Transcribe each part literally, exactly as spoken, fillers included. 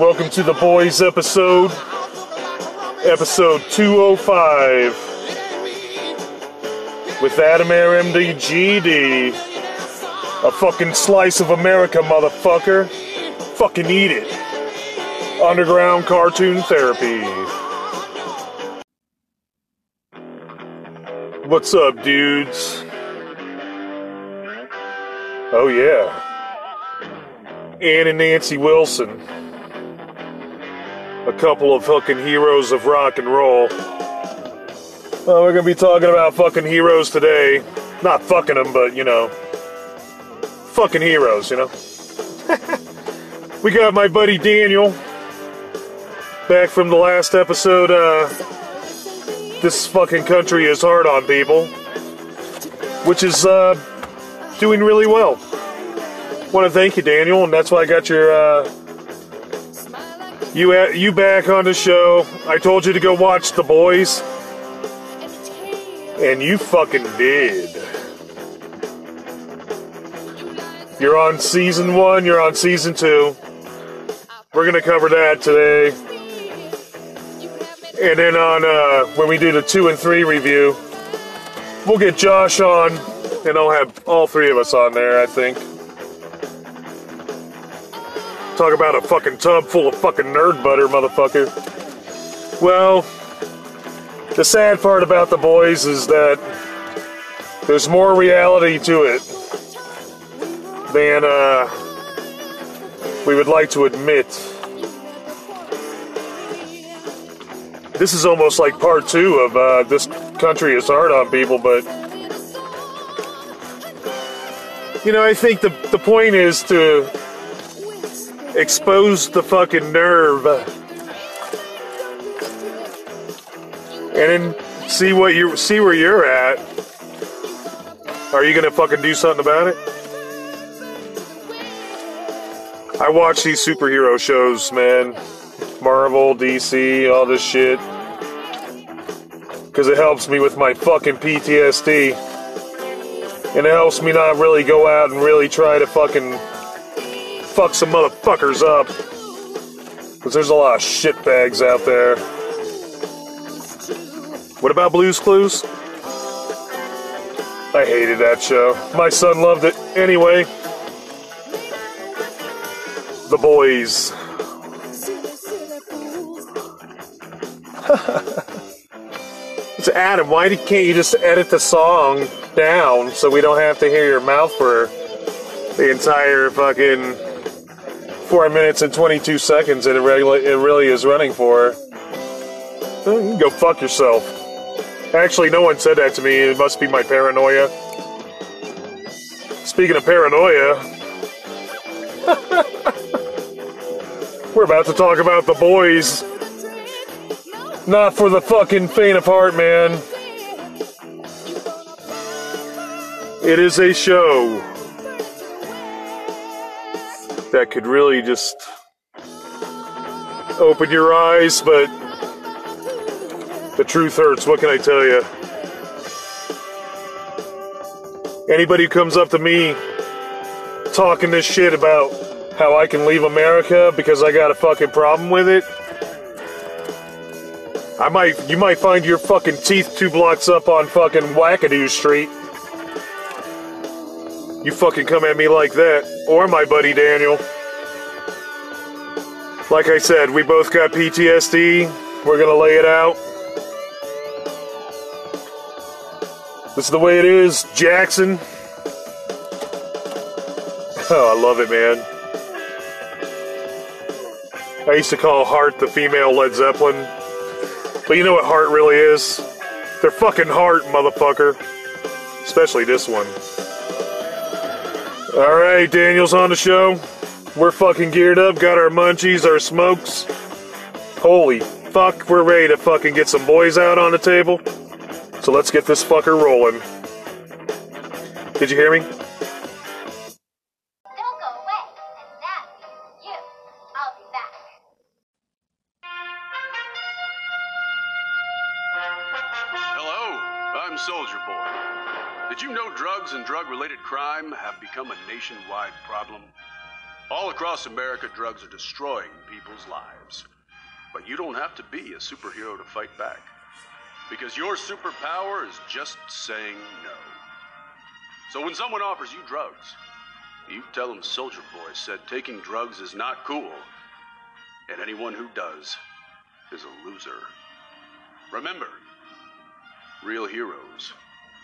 Welcome to The Boys episode, episode two oh five, with Adam Air M D G D, a fucking slice of America, motherfucker, fucking eat it, Underground Cartoon Therapy. What's up, dudes? Oh yeah, Anne and Nancy Wilson. A couple of fucking heroes of rock and roll. Well, we're gonna be talking about fucking heroes today. Not fucking them, but, you know, fucking heroes, you know? We got my buddy Daniel, back from the last episode. Uh, this fucking country is hard on people, which is uh, doing really well. Want to thank you, Daniel, and that's why I got your... Uh, You at, you back on the show. I told you to go watch The Boys, and you fucking did. You're on season one, you're on season two. We're gonna cover that today. And then on, uh, when we do the two and three review, we'll get Josh on, and I'll have all three of us on there, I think. Talk about a fucking tub full of fucking nerd butter, motherfucker. Well, the sad part about The Boys is that there's more reality to it than uh, we would like to admit. This is almost like part two of uh, This Country is Hard on People, but... You know, I think the, the point is to... expose the fucking nerve and then see what you see where you're at. Are you gonna fucking do something about it? I watch these superhero shows, man. Marvel, D C, all this shit, because it helps me with my fucking P T S D, and it helps me not really go out and really try to fucking fuck some motherfuckers up, because there's a lot of shitbags out there. What about Blue's Clues? I hated that show. My son loved it. Anyway, The Boys. It's Adam, why can't you just edit the song down so we don't have to hear your mouth for the entire fucking four minutes and twenty-two seconds that it, regu- it really is running for? You can go fuck yourself. Actually, no one said that to me. It must be my paranoia. Speaking of paranoia, we're about to talk about The Boys. Not for the fucking faint of heart, man. It is a show that could really just open your eyes, but the truth hurts. What can I tell you? Anybody who comes up to me talking this shit about how I can leave America because I got a fucking problem with it, I might, you might find your fucking teeth two blocks up on fucking Wackadoo Street. You fucking come at me like that, or my buddy Daniel. Like I said, we both got P T S D. We're gonna lay it out. This is the way it is, Jackson. Oh, I love it, man. I used to call Heart the female Led Zeppelin. But you know what Heart really is? They're fucking Heart, motherfucker. Especially this one. Alright, Daniel's on the show. We're fucking geared up, got our munchies, our smokes. Holy fuck, we're ready to fucking get some boys out on the table. So let's get this fucker rolling. Did you hear me? They'll go away, and that means you. I'll be back. Hello, I'm Soldier Boy. Did you know drugs and drug-related crime have become a nationwide problem? All across America, drugs are destroying people's lives. But you don't have to be a superhero to fight back, because your superpower is just saying no. So when someone offers you drugs, you tell them Soldier Boy said taking drugs is not cool, and anyone who does is a loser. Remember, real heroes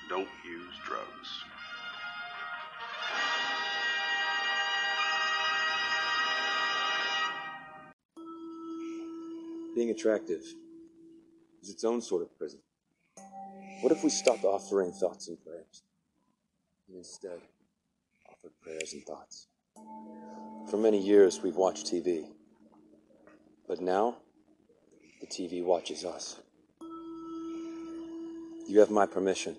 don't use drugs. Being attractive is its own sort of prison. What if we stopped offering thoughts and prayers, and instead offered prayers and thoughts? For many years, we've watched T V, but now the T V watches us. You have my permission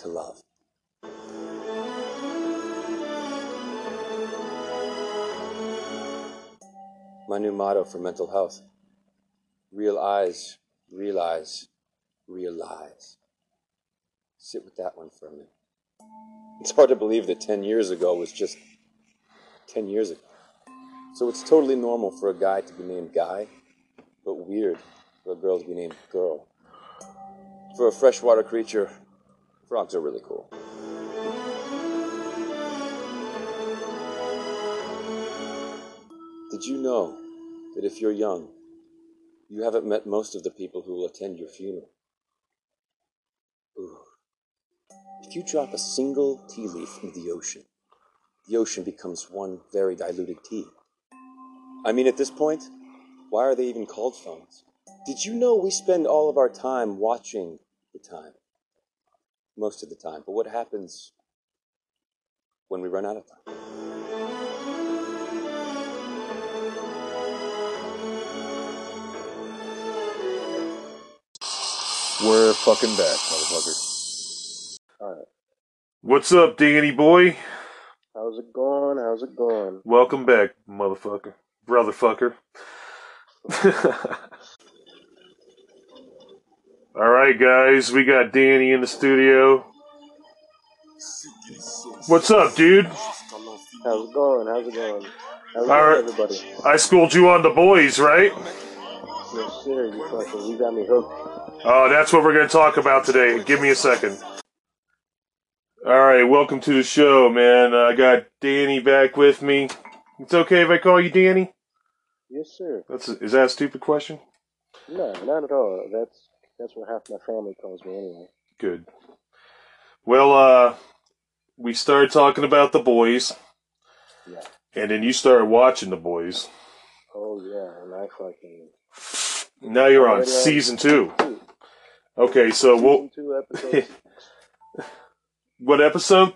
to love. My new motto for mental health: real eyes, real eyes, real lies. Sit with that one for a minute. It's hard to believe that ten years ago was just ten years ago. So it's totally normal for a guy to be named Guy, but weird for a girl to be named Girl. For a freshwater creature, frogs are really cool. Did you know that if you're young, you haven't met most of the people who will attend your funeral? Ooh. If you drop a single tea leaf into the ocean, the ocean becomes one very diluted tea. I mean, at this point, why are they even called phones? Did you know we spend all of our time watching the time? Most of the time. But what happens when we run out of time? We're fucking back, motherfucker. Alright. What's up, Danny boy? How's it going? How's it going? Welcome back, motherfucker. Brotherfucker. Alright, guys. We got Danny in the studio. What's up, dude? How's it going? How's it going? How's it going, everybody? I schooled you on The Boys, right? Yes, sir. You fucking, you got me hooked. Oh, uh, that's what we're going to talk about today. Give me a second. Alright, welcome to the show, man. Uh, I got Danny back with me. It's okay if I call you Danny? Yes, sir. That's a, is that a stupid question? No, not at all. That's that's what half my family calls me anyway. Good. Well, uh, we started talking about The Boys. Yeah. And then you started watching The Boys. Oh, yeah, and I fucking... Now you're on season two. Okay, so we'll... Season two, episode... What episode?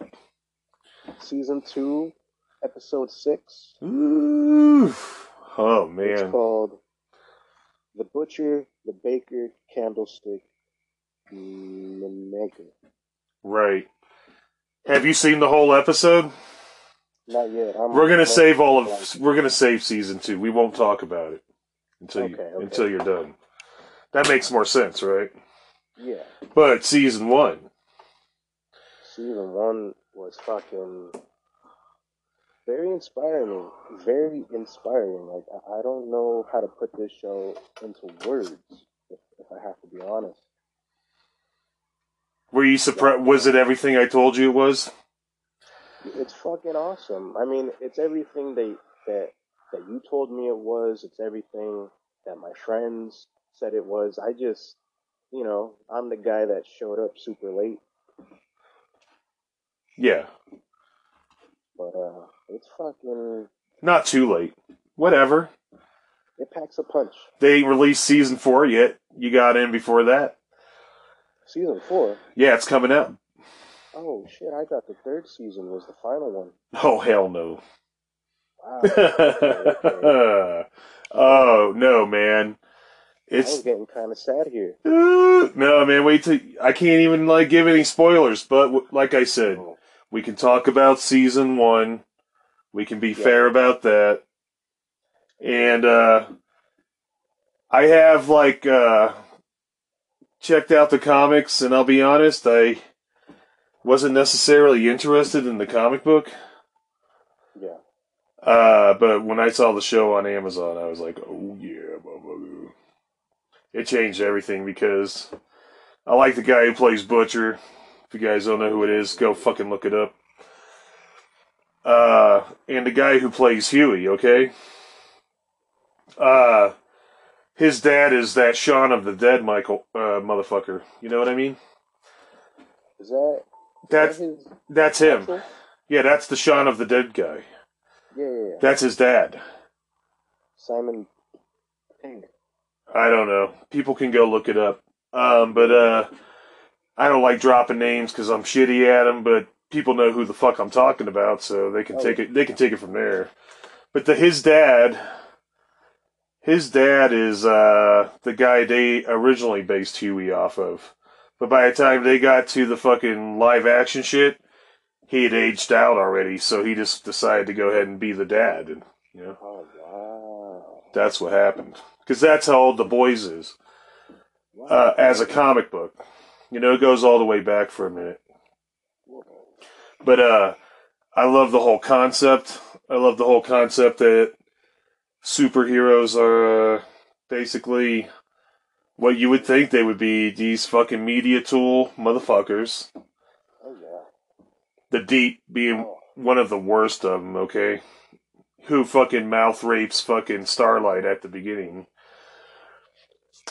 Season two, episode six. Ooh. Oh, man. It's called The Butcher, The Baker, Candlestick, The Maker. Right. Have you seen the whole episode? Not yet. I'm we're gonna save all of... We're gonna save season two. We won't talk about it until okay, you okay. until you're done. That makes more sense, right? Yeah. But season one. Season one was fucking very inspiring. Very inspiring. Like, I don't know how to put this show into words, if, if I have to be honest. Were you surprised? Was it everything I told you it was? It's fucking awesome. I mean, it's everything they, that that you told me it was. It's everything that my friends said it was. I just... You know, I'm the guy that showed up super late. Yeah. But, uh, it's fucking... Not too late. Whatever. It packs a punch. They ain't released season four yet. You got in before that. Season four? Yeah, it's coming out. Oh, shit, I thought the third season was the final one. Oh, hell no. Wow. Okay, okay. Oh, no, man. It's, I was getting kind of sad here. Uh, no, man, wait till... I can't even, like, give any spoilers, but w like I said, oh. we can talk about season one. We can be yeah. fair about that. And, uh... I have, like, uh... checked out the comics, and I'll be honest, I wasn't necessarily interested in the comic book. Yeah. Uh, but when I saw the show on Amazon, I was like, oh yeah, blah, blah, blah. It changed everything because I like the guy who plays Butcher. If you guys don't know who it is, go fucking look it up. Uh, and the guy who plays Hughie, okay? Uh, his dad is that Shaun of the Dead Michael, uh, motherfucker. You know what I mean? Is that... Is that's, that his, that's him. Actual? Yeah, that's the Shaun of the Dead guy. Yeah, yeah, yeah. That's his dad. Simon Pink. I don't know. People can go look it up. Um, but, uh, I don't like dropping names because I'm shitty at them, but people know who the fuck I'm talking about, so they can oh, take it. They can take it from there. But the, his dad, his dad is uh, the guy they originally based Hughie off of. But by the time they got to the fucking live action shit, he had aged out already. So he just decided to go ahead and be the dad, and you know, oh, wow. That's what happened. Because that's how old The Boys is wow. uh, as a comic book. You know, it goes all the way back for a minute. But uh, I love the whole concept. I love the whole concept that superheroes are uh, basically what you would think they would be. These fucking media tool motherfuckers. Oh, yeah. The Deep being oh. one of the worst of them, okay? Who fucking mouth rapes fucking Starlight at the beginning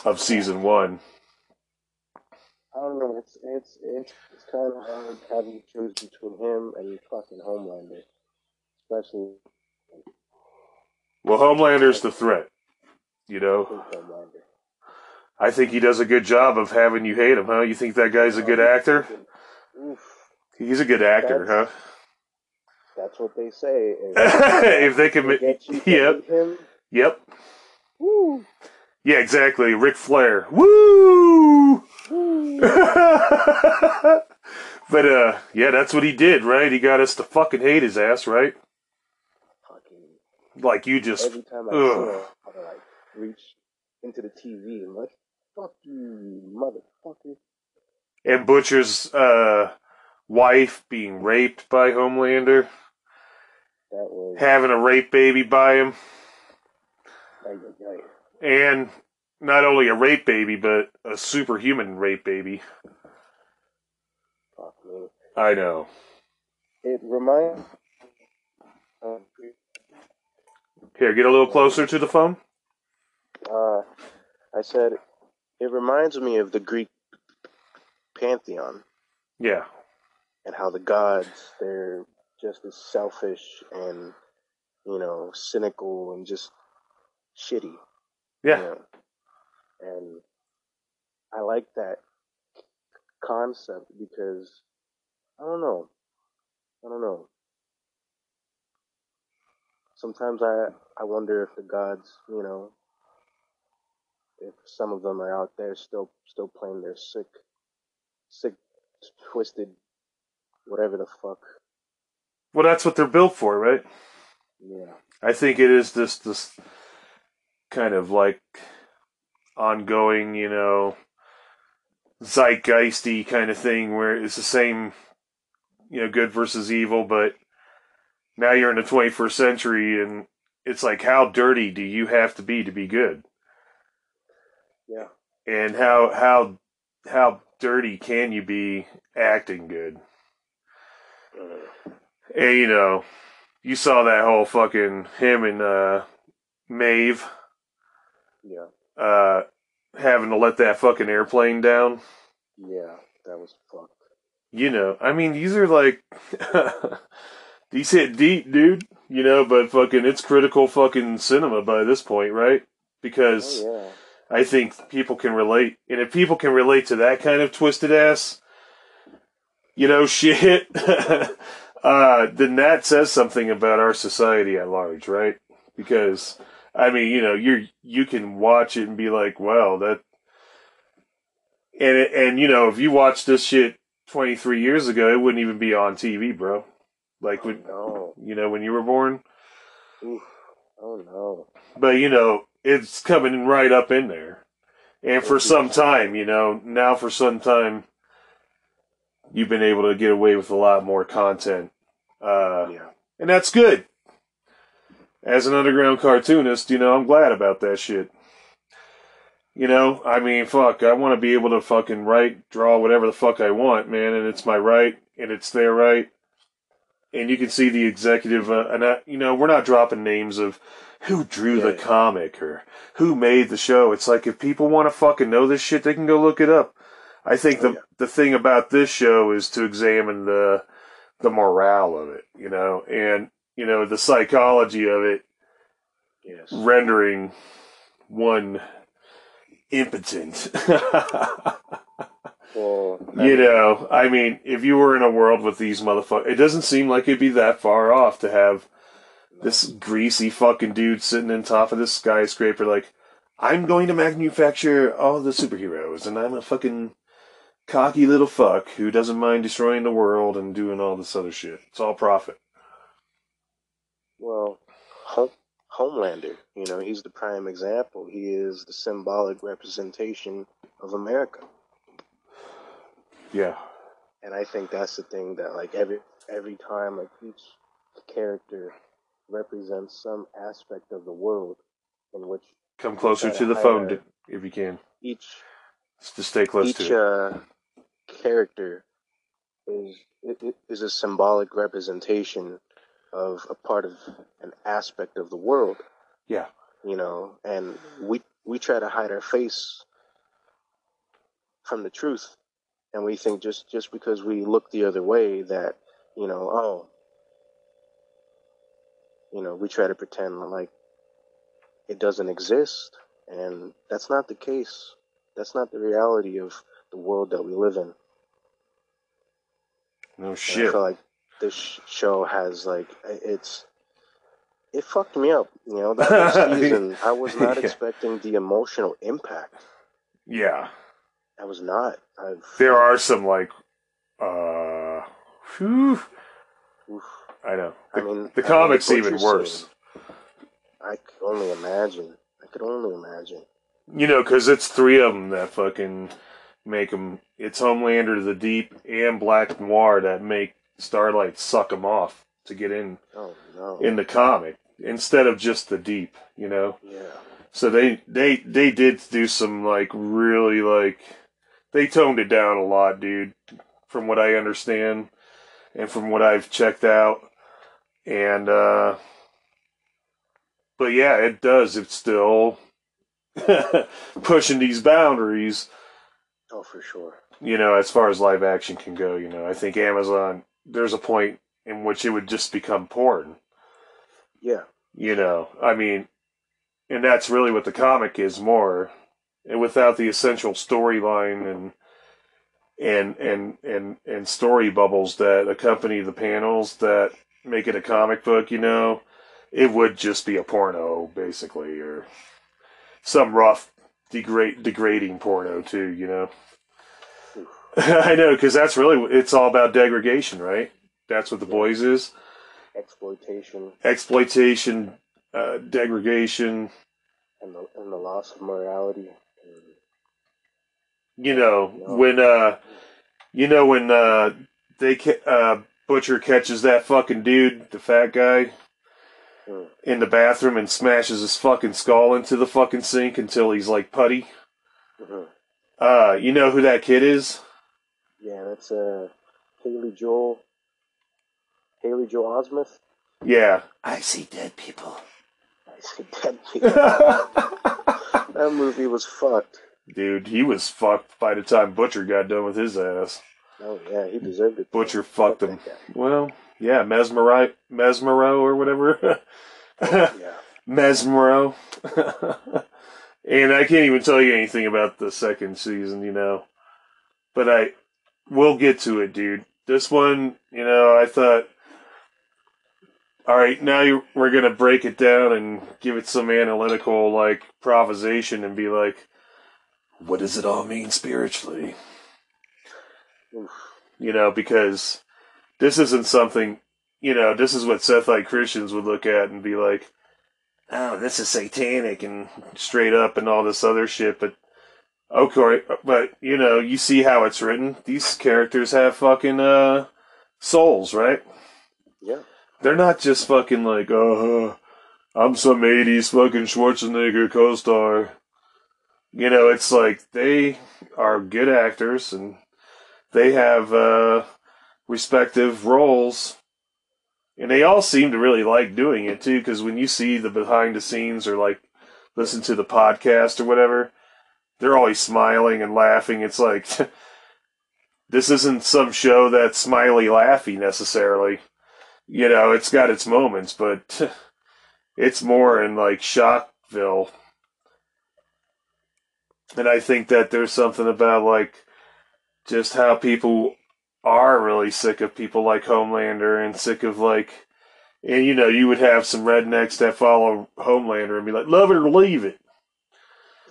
of season one. I don't know, it's it's it's, it's kind of hard having to choose between him and fucking Homelander. Especially... Well, Homelander's the threat, you know? I think he does a good job of having you hate him, huh? You think that guy's a good actor? He's a good actor, that's, huh? That's what they say. If they can... Get you to yep. hate him. Yep. Woo. Yeah, exactly. Ric Flair. Woo! But, uh, yeah, that's what he did, right? He got us to fucking hate his ass, right? Fucking. Like, you just. Every time I ugh. see him, I like, reach into the T V and, like, fuck you, motherfucker. And Butcher's, uh, wife being raped by Homelander. That was. Having a rape baby by him. Ay, ay, ay. And not only a rape baby, but a superhuman rape baby. Fuck me. I know. It reminds um, Here, get a little closer to the phone. Uh, I said, it reminds me of the Greek pantheon. Yeah. And how the gods, they're just as selfish and, you know, cynical and just shitty. Yeah. yeah. And I like that concept because, I don't know, I don't know. Sometimes I, I wonder if the gods, you know, if some of them are out there still still playing their sick, sick, twisted, whatever the fuck. Well, that's what they're built for, right? Yeah. I think it is this this... kind of like ongoing, you know, zeitgeisty kind of thing where it's the same, you know, good versus evil, but now you're in the twenty-first century and it's like, how dirty do you have to be to be good? Yeah. And how, how, how dirty can you be acting good? And, you know, you saw that whole fucking him and, uh, Maeve. Yeah. Uh, having to let that fucking airplane down. Yeah, that was fucked. You know, I mean, these are like these hit deep, dude. You know, but fucking, it's critical fucking cinema by this point, right? Because oh, yeah. I think people can relate, and if people can relate to that kind of twisted ass, you know, shit, uh, then that says something about our society at large, right? Because. I mean, you know, you you can watch it and be like, "Wow, that," and it, and you know, if you watched this shit twenty-three years ago, it wouldn't even be on T V, bro. Like when oh, no. you know when you were born. Oof. Oh no! But you know, it's coming right up in there, and for some time, you know, now for some time, you've been able to get away with a lot more content, uh, yeah. and that's good. as an underground cartoonist, you know, I'm glad about that shit. You know, I mean, fuck, I want to be able to fucking write, draw whatever the fuck I want, man, and it's my right, and it's their right. And you can see the executive, uh, and I, you know, we're not dropping names of who drew yeah, the yeah. comic or who made the show. It's like, if people want to fucking know this shit, they can go look it up. I think the oh, yeah. the thing about this show is to examine the the morale of it, you know, and, you know, the psychology of it, yes. rendering one impotent. Well, you know, I mean, if you were in a world with these motherfuckers, it doesn't seem like it'd be that far off to have this greasy fucking dude sitting on top of this skyscraper like, I'm going to manufacture all the superheroes, and I'm a fucking cocky little fuck who doesn't mind destroying the world and doing all this other shit. It's all profit. Well, Hom- Homelander, you know, he's the prime example. He is the symbolic representation of America. Yeah. And I think that's the thing that, like, every every time, like, each character represents some aspect of the world in which... Come closer to the phone, to, if you can. Each... To stay close each, to it. Each uh, character is, is a symbolic representation of a part of an aspect of the world. Yeah. You know, and we we try to hide our face from the truth. And we think just, just because we look the other way that, you know, oh, you know, we try to pretend like it doesn't exist. And that's not the case. That's not the reality of the world that we live in. No shit. And I feel like this show has, like, it's, it fucked me up. You know, that first season, I was not yeah. expecting the emotional impact. Yeah. I was not. I've, there are some, like, uh, whew. Oof. I know. The, I mean, the I comic's mean, even worse. Saying. I could only imagine. I could only imagine. You know, because it's three of them that fucking make them. It's Homelander, The Deep, and Black Noir that make Starlight suck them off to get in oh, no. in the comic instead of just The Deep, you know? Yeah. So they, they, they did do some, like, really, like... They toned it down a lot, dude, from what I understand and from what I've checked out. And, uh... But, yeah, it does. It's still pushing these boundaries. Oh, for sure. You know, as far as live action can go, you know, I think Amazon, there's a point in which it would just become porn. Yeah. You know, I mean... And that's really what the comic is more, and without the essential storyline and and and and and story bubbles that accompany the panels that make it a comic book, you know, it would just be a porno basically, or some rough, degrade, degrading porno too, you know. I know, because that's really it's all about degradation, right? That's what The Boys is. Exploitation. Exploitation. Uh, degradation and the, and the loss of morality. And, you know, you know when uh, you know when uh, they ca- uh, Butcher catches that fucking dude, the fat guy, hmm. in the bathroom and smashes his fucking skull into the fucking sink until he's like putty. Mm-hmm. Uh, you know who that kid is? Yeah, that's uh, Haley Joel. Haley Joel Osment. Yeah, I see dead people. That movie was fucked. Dude, he was fucked by the time Butcher got done with his ass. Oh, yeah, he deserved it. Butcher fucked him. Well, yeah, Mesmero, Mesmero or whatever. Oh, yeah. Mesmero. And I can't even tell you anything about the second season, you know. But I... We'll get to it, dude. This one, you know, I thought... All right, now you, we're going to break it down and give it some analytical, like, provisation and be like, what does it all mean spiritually? Oof. You know, because this isn't something, you know, this is what Sethite Christians would look at and be like, oh, this is satanic and straight up and all this other shit. But, okay, but, you know, you see how it's written. These characters have fucking uh, souls, right? Yeah. They're not just fucking like, uh, I'm some eighties fucking Schwarzenegger co-star. You know, it's like, they are good actors, and they have uh, respective roles. And they all seem to really like doing it, too, because when you see the behind-the-scenes or, like, listen to the podcast or whatever, they're always smiling and laughing. It's like, this isn't some show that's smiley-laughy, necessarily. You know, it's got its moments, but it's more in, like, Shockville. And I think that there's something about, like, just how people are really sick of people like Homelander and sick of, like, and, you know, you would have some rednecks that follow Homelander and be like, love it or leave it.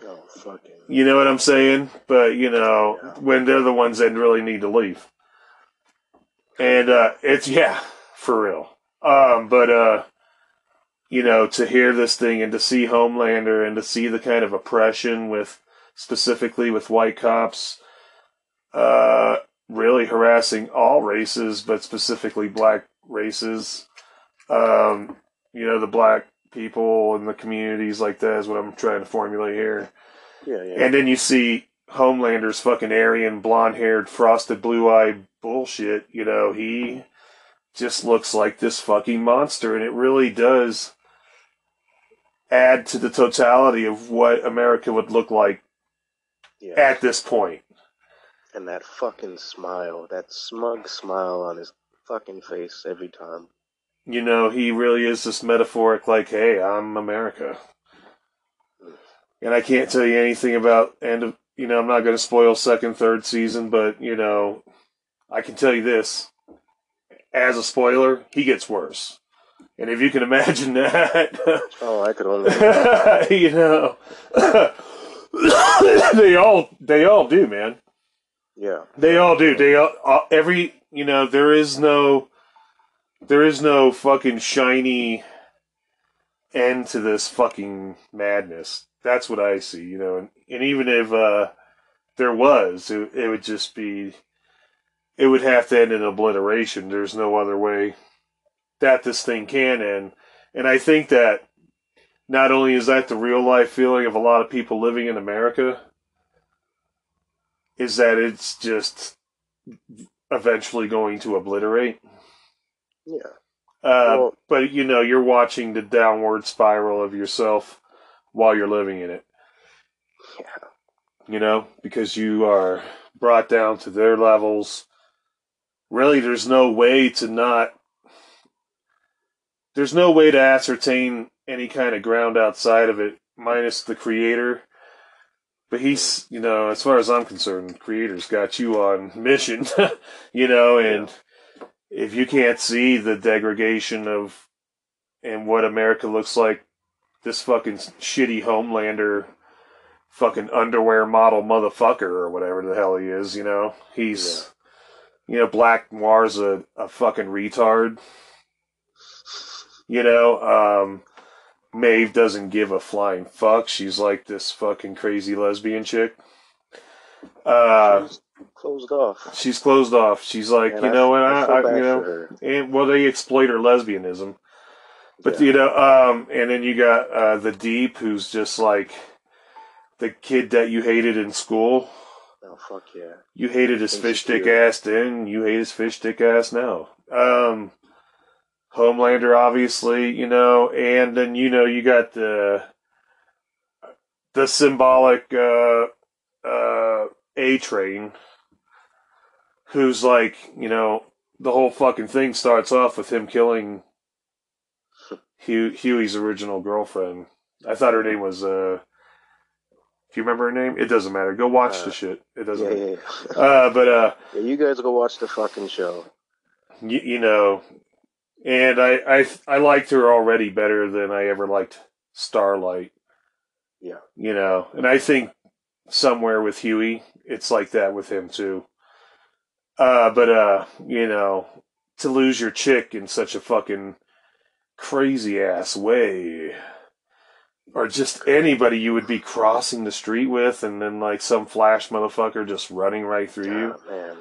Oh, fucking. You know what I'm saying? But, you know, yeah. When they're the ones that really need to leave. And, uh, it's, yeah, for real. Um, but, uh, you know, to hear this thing and to see Homelander and to see the kind of oppression with, specifically with white cops, uh, really harassing all races, but specifically black races. Um, you know, the black people in the communities like that is what I'm trying to formulate here. Yeah, yeah. And then you see Homelander's fucking Aryan, blonde-haired, frosted, blue-eyed bullshit. You know, he just looks like this fucking monster, and it really does add to the totality of what America would look like yeah. at this point. And that fucking smile, that smug smile on his fucking face every time. You know, he really is this metaphoric, like, hey, I'm America. And I can't tell you anything about, end of, you know, I'm not going to spoil second, third season, but, you know, I can tell you this. As a spoiler, he gets worse. And if you can imagine that. Oh, I could only imagine. You know. they all, they all do, man. Yeah. They all do. They all, every, you know, there is no, there is no fucking shiny end to this fucking madness. That's what I see, you know. And, and even if uh, there was, it, it would just be, it would have to end in obliteration. There's no other way that this thing can end. And I think that not only is that the real life feeling of a lot of people living in America, is that it's just eventually going to obliterate. Yeah. Uh, well, but, you know, you're watching the downward spiral of yourself while you're living in it. Yeah. You know, because you are brought down to their levels. Really, there's no way to not... There's no way to ascertain any kind of ground outside of it, minus the creator. But he's, you know, as far as I'm concerned, creator's got you on mission, you know, and if you can't see the degradation of, and what America looks like, this fucking shitty Homelander fucking underwear model motherfucker or whatever the hell he is, you know, he's, yeah. you know, Black Noir's a, a fucking retard, you know, um... Maeve doesn't give a flying fuck. She's like this fucking crazy lesbian chick. Uh, she's closed off. She's closed off. She's like, and you I, know what? I, I, I you know, and well, they exploit her lesbianism, but yeah. you know, um, and then you got uh, the Deep, who's just like the kid that you hated in school. Oh fuck yeah! You hated his fish dick ass then. You hate his fish dick ass now. Um. Homelander, obviously, you know, and then, you know, you got the the symbolic uh, uh, A-Train, who's like, you know, the whole fucking thing starts off with him killing Hugh, Huey's original girlfriend. I thought her name was, uh, do you remember her name? It doesn't matter. Go watch uh, the shit. It doesn't yeah, matter. Yeah, yeah. Uh, but, uh... Yeah, you guys go watch the fucking show. You, you know... And I, I I liked her already better than I ever liked Starlight. Yeah. You know, and I think somewhere with Hughie, it's like that with him too. Uh, but, uh, you know, to lose your chick in such a fucking crazy-ass way, or just anybody you would be crossing the street with, and then, like, some flash motherfucker just running right through you. Oh, man.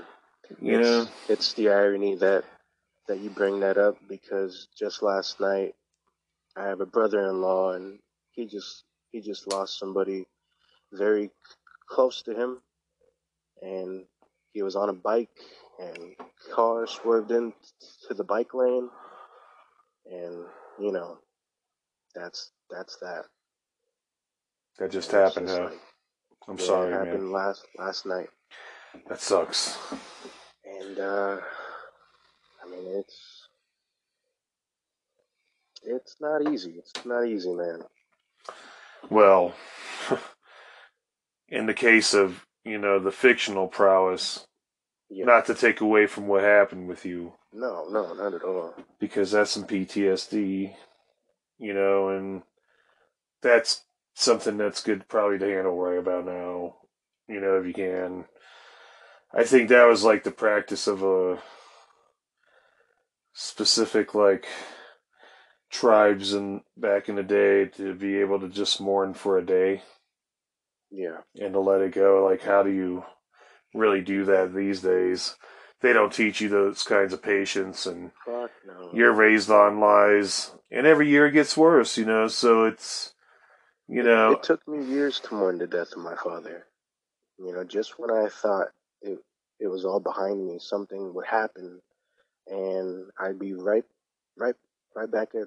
You it's, know? It's the irony that... that you bring that up, because just last night I have a brother-in-law, and he just he just lost somebody very close to him, and he was on a bike, and car swerved into the bike lane, and you know, that's that's that. That just and happened. Just huh? Like, I'm yeah, sorry, man. It happened man. last last night. That sucks. And uh, I mean, it's it's not easy. It's not easy, man. Well, in the case of, you know, the fictional prowess, yeah. Not to take away from what happened with you. No, no, not at all. Because that's some P T S D, you know, and that's something that's good probably to handle right about now, you know, if you can. I think that was like the practice of a specific, like, tribes and back in the day to be able to just mourn for a day. Yeah. And to let it go. Like, how do you really do that these days? They don't teach you those kinds of patience, and fuck no. You're raised on lies, and every year it gets worse, you know, so it's, you know. It, it took me years to mourn the death of my father. You know, just when I thought it, it was all behind me, something would happen, and I'd be right, right, right back at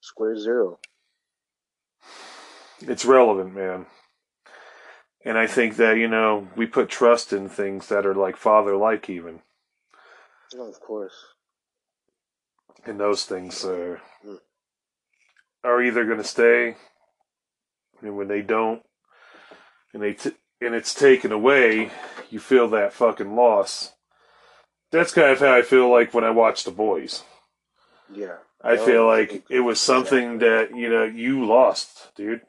square zero. It's relevant, man. And I think that, you know, we put trust in things that are like father-like even. Oh, of course. And those things uh, mm. are either going to stay, and when they don't, and they t- and it's taken away, you feel that fucking loss. That's kind of how I feel like when I watch The Boys. Yeah. I no, feel like it was something that, you know, you lost, dude.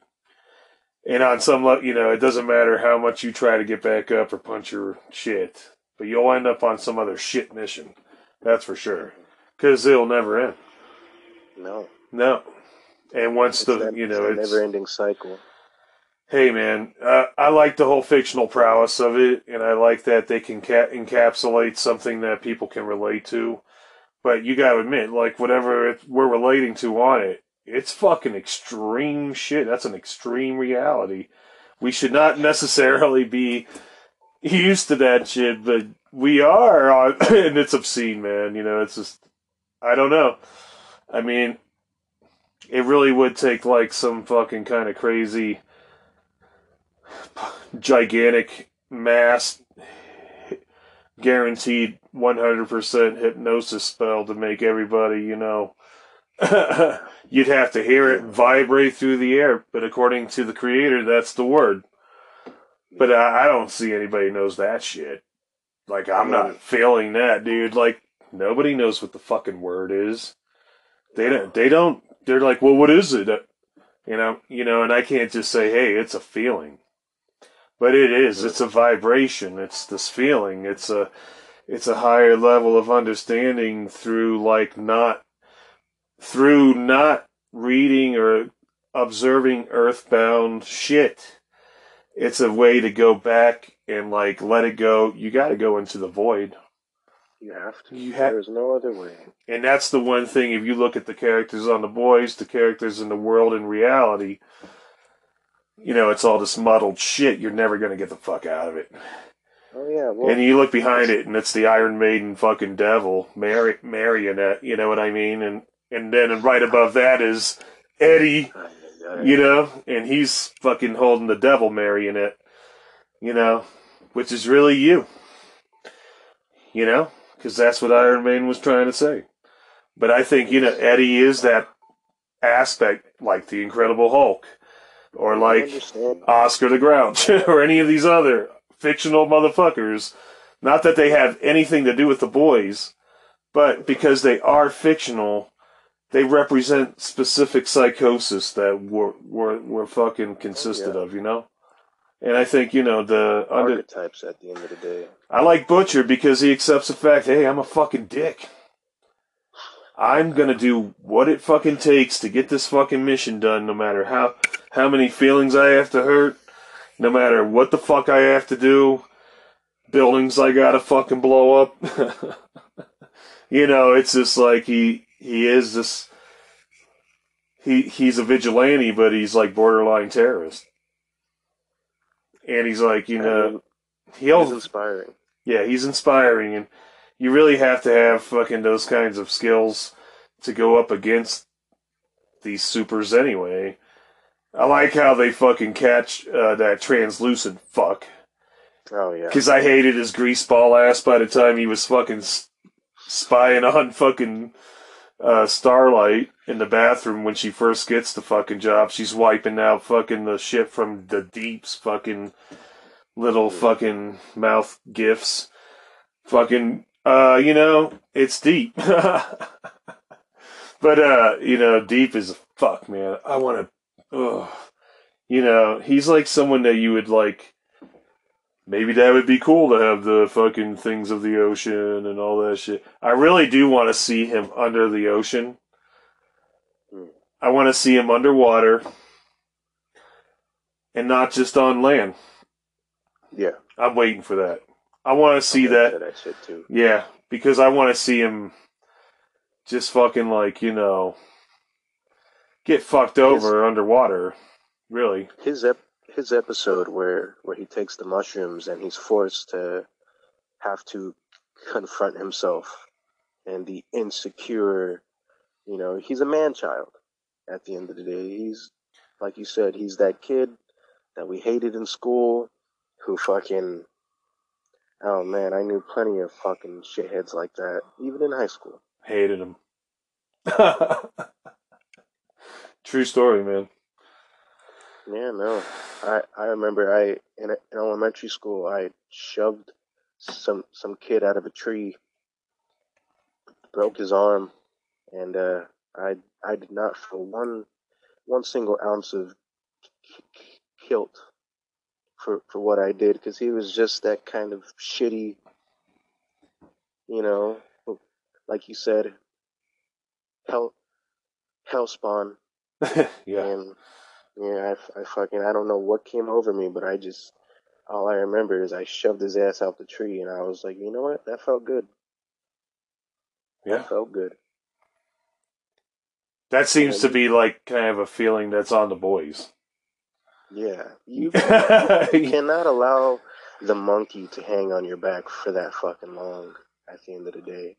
And on some level, you know, it doesn't matter how much you try to get back up or punch your shit, but you'll end up on some other shit mission. That's for sure. Because it'll never end. No. No. And once it's the, that, you know, it's... it's a never-ending cycle. Hey, man, uh, I like the whole fictional prowess of it, and I like that they can ca- encapsulate something that people can relate to. But you gotta admit, like, whatever it, we're relating to on it, it's fucking extreme shit. That's an extreme reality. We should not necessarily be used to that shit, but we are. On, and it's obscene, man. You know, it's just... I don't know. I mean, it really would take, like, some fucking kind of crazy, gigantic mass... guaranteed one hundred percent hypnosis spell to make everybody, you know, you'd have to hear it vibrate through the air, but according to the creator, that's the word. But I, I don't see anybody knows that shit. Like, I'm not feeling that, dude. Like, nobody knows what the fucking word is. They don't, they don't, they're like, well, what is it? You know, you know, and I can't just say, hey, it's a feeling. But it is. It's a vibration. It's this feeling. It's a, it's a higher level of understanding through like not, through not reading or observing earthbound shit. It's a way to go back and like let it go. You got to go into the void. You have to. You ha- There's no other way. And that's the one thing. If you look at the characters on The Boys, the characters in the world in reality. You know, it's all this muddled shit. You're never going to get the fuck out of it. Oh, yeah. Well, and you look behind it, and it's the Iron Maiden fucking devil, Mary, marionette, you know what I mean? And and then right above that is Eddie, you know? And he's fucking holding the devil marionette, you know? Which is really you. You know? Because that's what Iron Maiden was trying to say. But I think, you know, Eddie is that aspect, like the Incredible Hulk. Or like Oscar the Grouch, or any of these other fictional motherfuckers. Not that they have anything to do with The Boys, but because they are fictional, they represent specific psychosis that were were, were fucking consisted oh, yeah. of, you know? And I think, you know, the... archetypes under, at the end of the day. I like Butcher because he accepts the fact, hey, I'm a fucking dick. I'm going to do what it fucking takes to get this fucking mission done, no matter how... how many feelings I have to hurt, no matter what the fuck I have to do, buildings I gotta fucking blow up. You know, it's just like he he is this he he's a vigilante, but he's like borderline terrorist. And he's like, you know, he's inspiring. Yeah, he's inspiring, and you really have to have fucking those kinds of skills to go up against these supers anyway. I like how they fucking catch uh, that translucent fuck. Oh, yeah. Because I hated his greaseball ass by the time he was fucking s- spying on fucking uh, Starlight in the bathroom when she first gets the fucking job. She's wiping out fucking the shit from the Deep's fucking little fucking mouth gifts. Fucking, uh, you know, it's Deep. But, uh, you know, Deep is a fuck, man. I want to... Ugh. You know, he's like someone that you would like, maybe that would be cool to have the fucking things of the ocean and all that shit. I really do want to see him under the ocean. I want to see him underwater and not just on land. Yeah. I'm waiting for that. I want to see that. that shit too. Yeah, because I want to see him just fucking like, you know... Get fucked over his, underwater, really. His ep- his episode where, where he takes the mushrooms and he's forced to have to confront himself and the insecure, you know, he's a man-child at the end of the day. He's, like you said, he's that kid that we hated in school who fucking, oh man, I knew plenty of fucking shitheads like that, even in high school. Hated him. True story, man. Yeah, no. I, I remember I in, a, in elementary school, I shoved some some kid out of a tree, broke his arm, and uh, I I did not feel one one single ounce of guilt for for what I did, because he was just that kind of shitty, you know, like you said, hell hellspawn. Yeah, and, yeah. I, I fucking I don't know what came over me, but I just all I remember is I shoved his ass out the tree, and I was like, you know what? That felt good. Yeah, that felt good. That seems and, to be like kind of a feeling that's on The Boys. Yeah, you, you cannot allow the monkey to hang on your back for that fucking long. At the end of the day,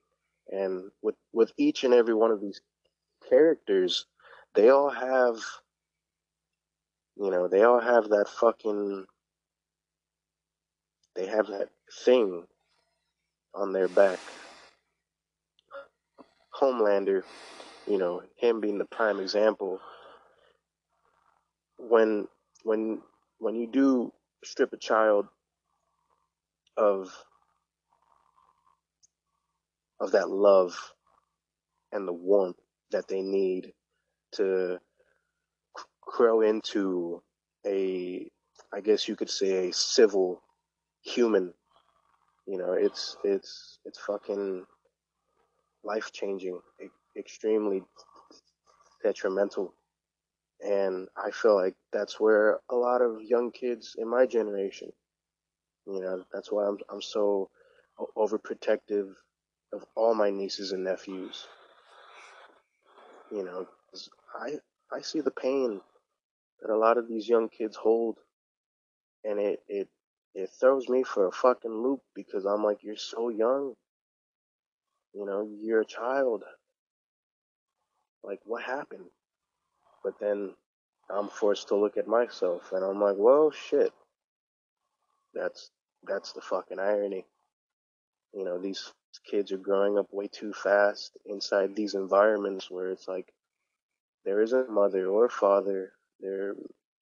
and with with each and every one of these characters. They all have, you know, they all have that fucking, they have that thing on their back. Homelander, you know, him being the prime example. When, when, when you do strip a child of, of that love and the warmth that they need to grow into a, I guess you could say, a civil human. You know, it's it's it's fucking life changing, extremely detrimental, and I feel like that's where a lot of young kids in my generation. You know, that's why I'm I'm so overprotective of all my nieces and nephews. You know. I I see the pain that a lot of these young kids hold, and it, it it throws me for a fucking loop, because I'm like, you're so young, you know, you're a child. Like, what happened? But then I'm forced to look at myself, and I'm like, well, shit. That's that's the fucking irony. You know, these kids are growing up way too fast inside these environments where it's like, there isn't a mother or father. There,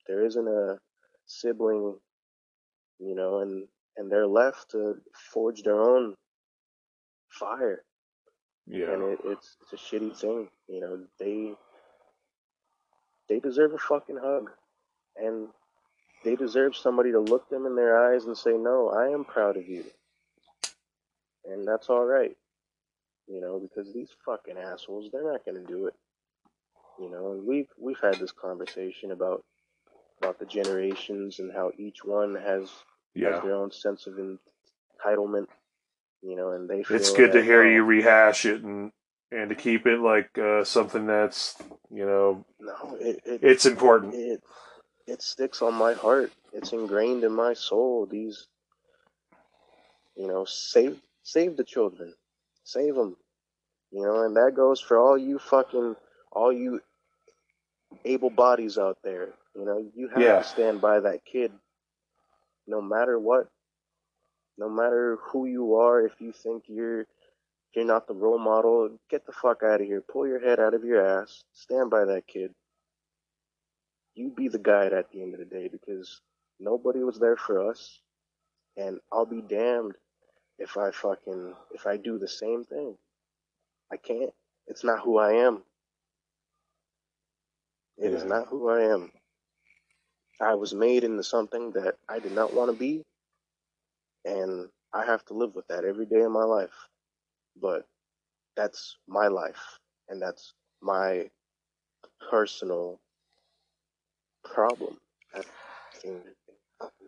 there isn't a sibling, you know, and, and they're left to forge their own fire. Yeah, and it, it's it's a shitty thing, you know. They they deserve a fucking hug, and they deserve somebody to look them in their eyes and say, "No, I am proud of you," and that's all right, you know, because these fucking assholes, they're not gonna do it. You know, and we've, we've had this conversation about about the generations and how each one has, yeah. has their own sense of entitlement, you know, and they feel... It's good to hear you rehash it and and to keep it like uh, something that's, you know, no, it, it, it's important. It, it sticks on my heart. It's ingrained in my soul. These, you know, save save the children, save them, you know, and that goes for all you fucking all you able bodies out there. You know, you have yeah. to stand by that kid, no matter what, no matter who you are. If you think you're you're not the role model, get the fuck out of here. Pull your head out of your ass. Stand by that kid. You be the guide at the end of the day, because nobody was there for us, and I'll be damned if I fucking, if I do the same thing. I can't. It's not who I am. It yeah. is not who I am. I was made into something that I did not want to be, and I have to live with that every day of my life. But that's my life, and that's my personal problem that,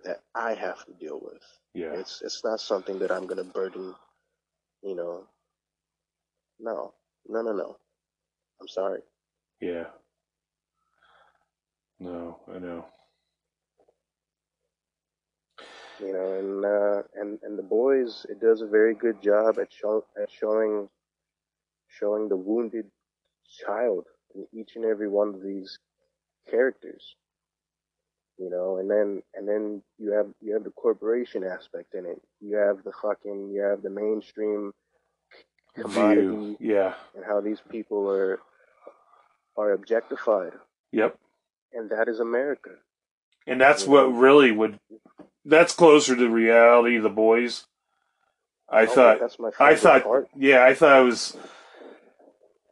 that I have to deal with. Yeah, it's it's not something that I'm gonna burden. You know, no, no, no, no. I'm sorry. Yeah. No, I know. You know, and uh, and and The Boys, it does a very good job at show, at showing showing the wounded child in each and every one of these characters. You know, and then and then you have you have the corporation aspect in it. You have the fucking you have the mainstream commodity, yeah, and how these people are are objectified. Yep. And that is America. And that's what really would. That's closer to reality. The Boys. I oh, thought. That's my favorite I thought. Part. Yeah, I thought it was.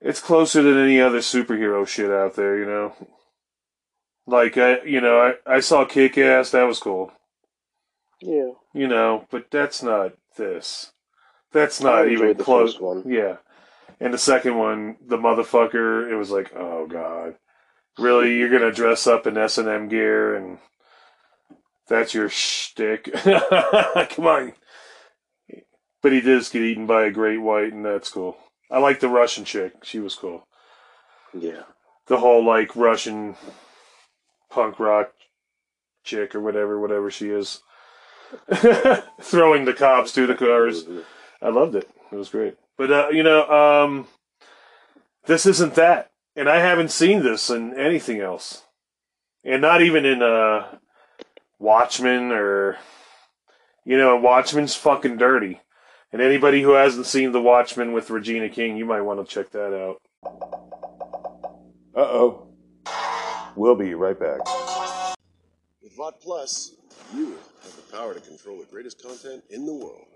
It's closer than any other superhero shit out there, you know. Like I, you know, I, I saw Kick-Ass. That was cool. Yeah. You know, but that's not this. That's not even the close. First one. Yeah. And the second one, the motherfucker. It was like, oh god. Really, you're gonna dress up in S and M gear, and that's your shtick. Come on! But he does get eaten by a great white, and that's cool. I like the Russian chick; she was cool. Yeah, the whole like Russian punk rock chick or whatever, whatever she is, throwing the cops through the cars. I loved it; it was great. But uh, you know, um, this isn't that. And I haven't seen this in anything else. And not even in uh, Watchmen or... You know, Watchmen's fucking dirty. And anybody who hasn't seen The Watchmen with Regina King, you might want to check that out. Uh-oh. We'll be right back. With V O D Plus, you have the power to control the greatest content in the world.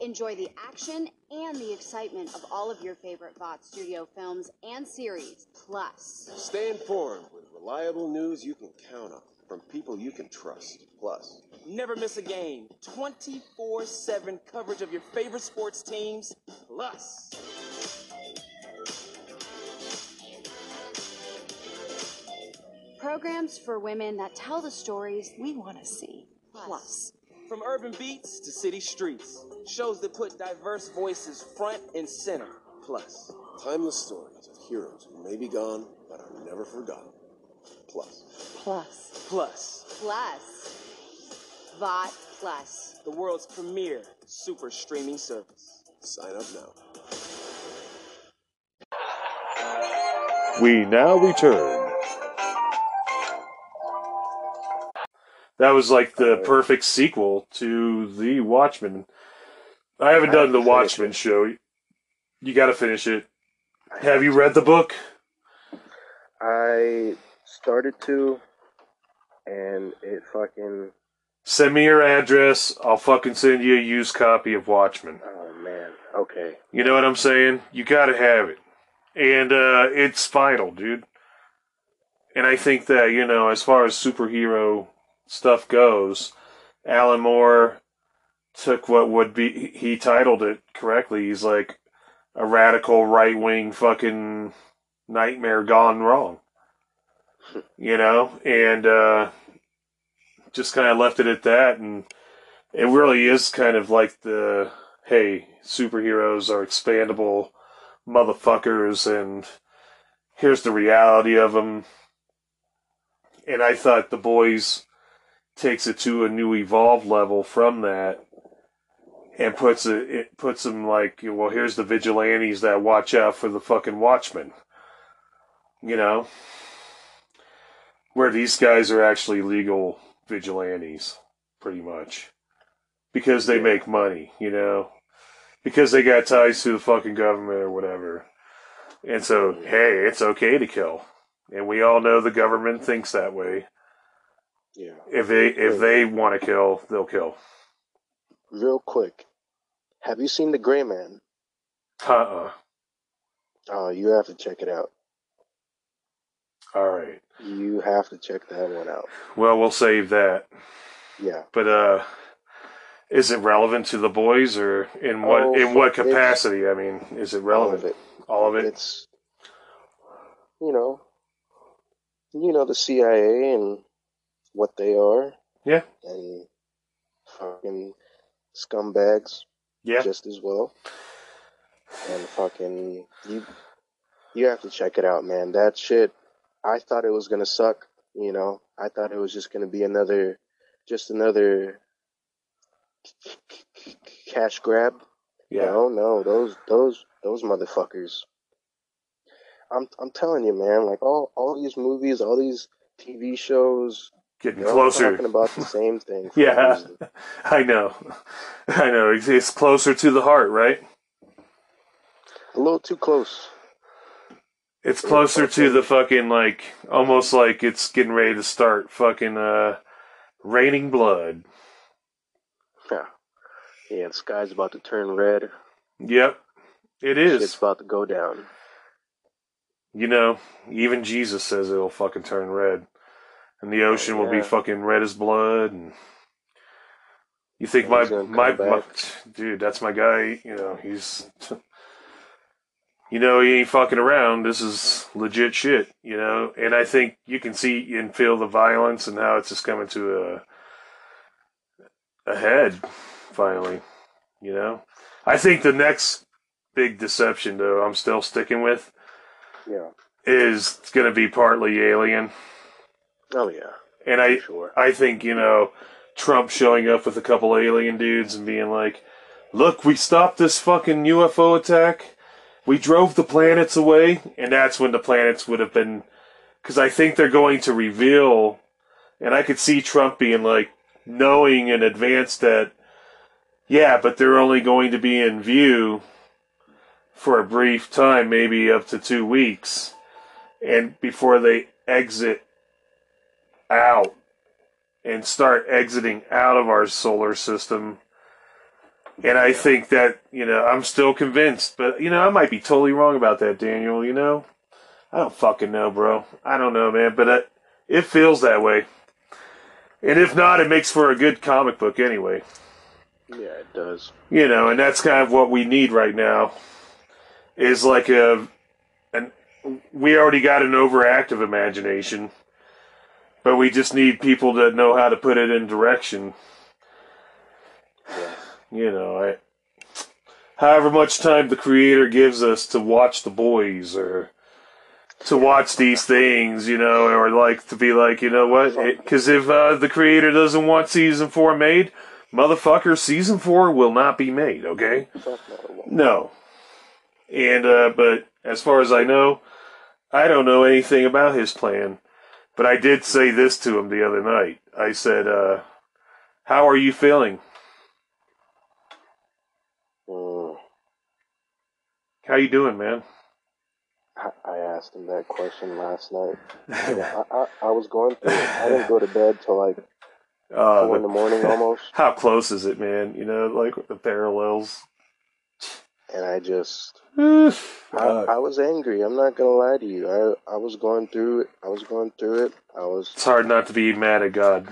Enjoy the action and the excitement of all of your favorite V O D studio films and series, plus. Stay informed with reliable news you can count on from people you can trust, plus. Never miss a game. twenty-four seven coverage of your favorite sports teams, plus. Programs for women that tell the stories we want to see, plus. plus. From urban beats to city streets, shows that put diverse voices front and center, plus. Timeless stories of heroes who may be gone, but are never forgotten, plus. Plus. Plus. Plus. V O D Plus. The world's premier super streaming service. Sign up now. We now return. That was like the perfect sequel to The Watchmen. I haven't I done have The Watchmen it. show. You got to finish it. I have have you read the book? I started to, and it fucking... Send me your address. I'll fucking send you a used copy of Watchmen. Oh, man. Okay. You know what I'm saying? You got to have it. And uh, it's vital, dude. And I think that, you know, as far as superhero... stuff goes, Alan Moore took what would be, he titled it correctly, he's like a radical right-wing fucking nightmare gone wrong. You know? And uh, just kind of left it at that, and it really is kind of like the, hey, superheroes are expandable, motherfuckers, and here's the reality of them. And I thought The Boys takes it to a new evolved level from that, and puts it, it puts them like, well, here's the vigilantes that watch out for the fucking Watchmen, you know, where these guys are actually legal vigilantes, pretty much, because they make money, you know, because they got ties to the fucking government or whatever, and so, hey, it's okay to kill, and we all know the government thinks that way. Yeah. If they if they want to kill, they'll kill. Real quick, have you seen The Gray Man? Uh-uh. Oh, you have to check it out. All right. You have to check that one out. Well, we'll save that. Yeah. But uh, is it relevant to The Boys, or in what oh, in what capacity? I mean, is it relevant? All of it. All of it. It's, you know, you know the C I A and what they are. Yeah. And fucking scumbags. Yeah. Just as well. And fucking, you, you have to check it out, man. That shit, I thought it was going to suck, you know. I thought it was just going to be another, just another cash grab. Yeah. No, no, those, those, those motherfuckers. I'm, I'm telling you, man, like all, all these movies, all these T V shows, getting They're closer. Talking about the same thing. Yeah, I know. I know. It's, it's closer to the heart, right? A little too close. It's closer to the fucking, like, almost like it's getting ready to start fucking uh, raining blood. Yeah. Yeah, the sky's about to turn red. Yep. It is. It's about to go down. You know, even Jesus says it'll fucking turn red. And the ocean will yeah. be fucking red as blood. And you think my, my, my dude, that's my guy. You know, he's, you know, he ain't fucking around. This is legit shit, you know. And I think you can see and feel the violence and how it's just coming to a, a head finally, you know. I think the next big deception, though, I'm still sticking with, yeah, is going to be partly Alien. Oh, yeah. And I sure. I think, you know, Trump showing up with a couple alien dudes and being like, look, we stopped this fucking U F O attack. We drove the planets away. And that's when the planets would have been... Because I think they're going to reveal... And I could see Trump being like, knowing in advance that, yeah, but they're only going to be in view for a brief time, maybe up to two weeks. And before they exit out and start exiting out of our solar system. And I think that, you know, I'm still convinced, but, you know, I might be totally wrong about that, Daniel, you know? I don't fucking know, bro. I don't know, man, but it, it feels that way. And if not, it makes for a good comic book anyway. Yeah, it does. You know, and that's kind of what we need right now, is like a... an, we already got an overactive imagination, but we just need people that know how to put it in direction. Yeah. You know, I, however much time the creator gives us to watch The Boys or to watch these things, you know, or like to be like, you know what? Because if uh, the creator doesn't want season four made, motherfucker, season four will not be made, okay? No. And, uh, but as far as I know, I don't know anything about his plan. But I did say this to him the other night. I said, uh, how are you feeling? Mm. How you doing, man? I asked him that question last night. I, I, I was going through it. I didn't go to bed till like uh, four in the morning almost. How close is it, man? You know, like the parallels. And I just, I, I was angry. I'm not gonna lie to you. I, I was going through it. I was going through it. I was. It's hard not to be mad at God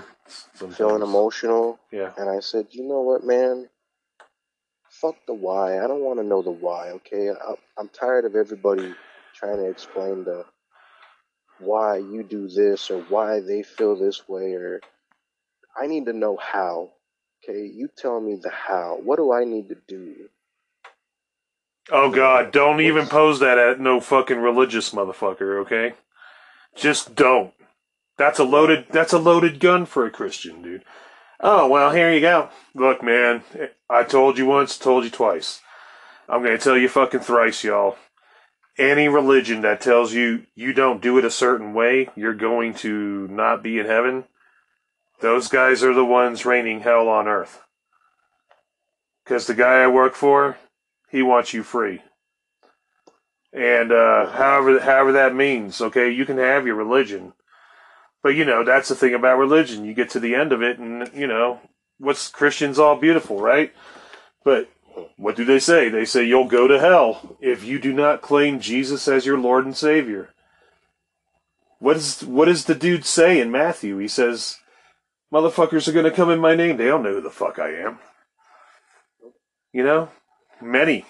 sometimes. Feeling emotional. Yeah. And I said, you know what, man? Fuck the why. I don't want to know the why. Okay. I, I'm tired of everybody trying to explain the why you do this or why they feel this way. Or I need to know how. Okay. You tell me the how. What do I need to do? Oh God, don't even pose that at no fucking religious motherfucker, okay? Just don't. That's a loaded, that's a loaded gun for a Christian, dude. Oh, well, here you go. Look, man, I told you once, told you twice. I'm going to tell you fucking thrice, y'all. Any religion that tells you you don't do it a certain way, you're going to not be in heaven, those guys are the ones raining hell on earth. Because the guy I work for, he wants you free. And uh, however, however that means, okay, you can have your religion. But, you know, that's the thing about religion. You get to the end of it and, you know, what's Christians all beautiful, right? But what do they say? They say you'll go to hell if you do not claim Jesus as your Lord and Savior. What is, what does the dude say in Matthew? He says, motherfuckers are going to come in my name. They don't know who the fuck I am. You know? Many.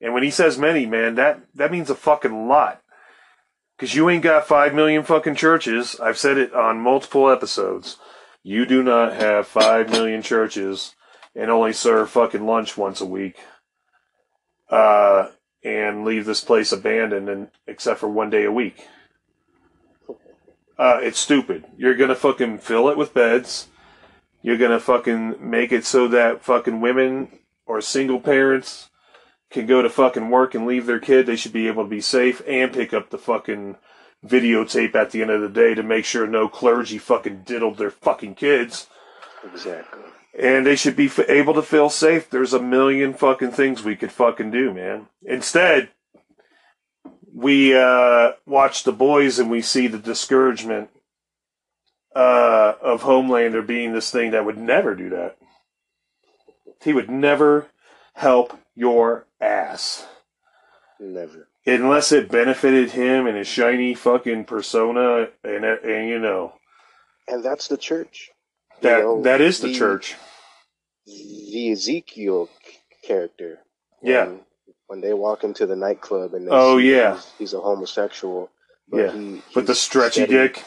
And when he says many, man, that, that means a fucking lot. Because you ain't got five million fucking churches. I've said it on multiple episodes. You do not have five million churches and only serve fucking lunch once a week, uh, and leave this place abandoned and except for one day a week. Uh, it's stupid. You're going to fucking fill it with beds. You're going to fucking make it so that fucking women or single parents can go to fucking work and leave their kid. They should be able to be safe and pick up the fucking videotape at the end of the day to make sure no clergy fucking diddled their fucking kids. Exactly. And they should be f- able to feel safe. There's a million fucking things we could fucking do, man. Instead, we uh, watch The Boys and we see the discouragement uh, of Homelander being this thing that would never do that. He would never help your ass. Never. Unless it benefited him and his shiny fucking persona and, and you know. And that's the church. That you know, That is the, the church. The Ezekiel character. When, yeah. When they walk into the nightclub and they oh, see yeah. he's, he's a homosexual. But yeah. He, with the stretchy dick.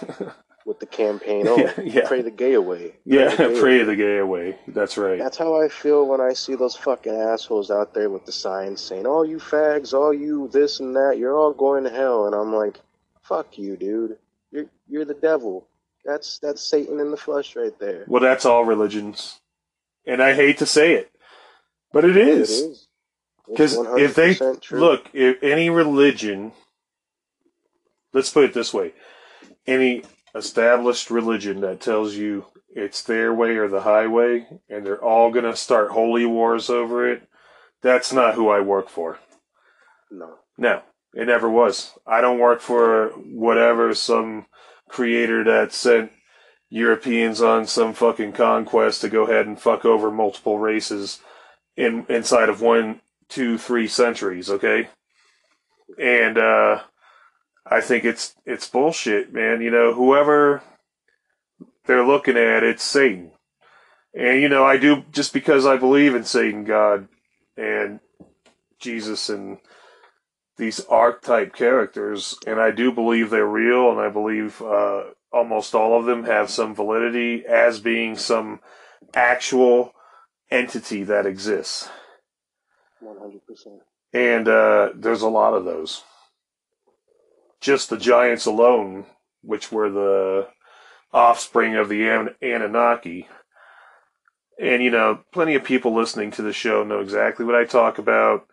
With the campaign, oh, yeah, yeah. pray the gay away. Pray yeah, the gay pray away. the gay away. That's right. That's how I feel when I see those fucking assholes out there with the signs saying, all you fags, all you this and that, you're all going to hell. And I'm like, fuck you, dude. You're you're the devil. That's that's Satan in the flesh right there. Well, that's all religions. And I hate to say it, but it is. Because if they, true. Look, if any religion, let's put it this way, any established religion that tells you it's their way or the highway and they're all going to start holy wars over it, that's not who I work for. No. No, it never was. I don't work for whatever some creator that sent Europeans on some fucking conquest to go ahead and fuck over multiple races in inside of one, two, three centuries, okay? And uh, I think it's it's bullshit, man. You know, whoever they're looking at, it's Satan. And, you know, I do, just because I believe in Satan, God, and Jesus, and these archetype characters, and I do believe they're real, and I believe uh, almost all of them have some validity as being some actual entity that exists. one hundred percent. And uh, there's a lot of those. Just the giants alone, which were the offspring of the An- Anunnaki. And, you know, plenty of people listening to the show know exactly what I talk about.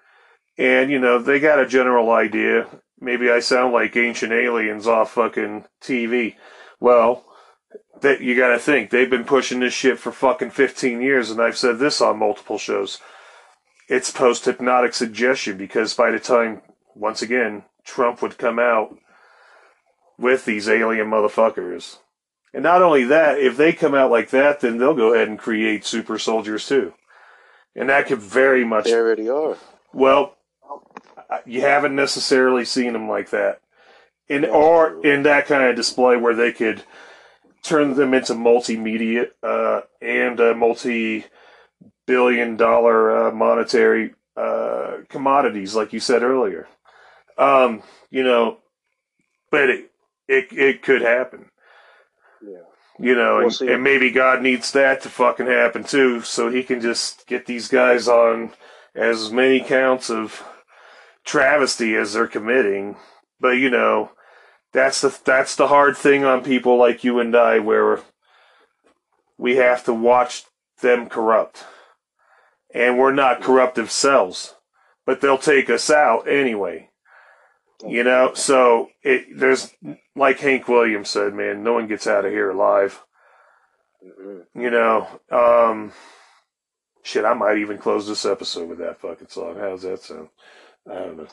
And, you know, they got a general idea. Maybe I sound like Ancient Aliens off fucking T V. Well, that you gotta think, they've been pushing this shit for fucking fifteen years, and I've said this on multiple shows. It's post-hypnotic suggestion, because by the time, once again, Trump would come out with these alien motherfuckers. And not only that, if they come out like that, then they'll go ahead and create super soldiers, too. And that could very much... They already are. Well... You haven't necessarily seen them like that, in or in that kind of display where they could turn them into multimedia uh, and a multi-billion-dollar uh, monetary uh, commodities, like you said earlier. Um, you know, but it it, it could happen. Yeah. You know, we'll and, and maybe God needs that to fucking happen too, so He can just get these guys on as many counts of travesty as they're committing. But, you know, that's the that's the hard thing on people like you and I, where we have to watch them corrupt. And we're not corrupt themselves, but they'll take us out anyway. You know, so it, there's, like Hank Williams said, man, no one gets out of here alive. You know, um, shit, I might even close this episode with that fucking song. How's that sound? I don't know.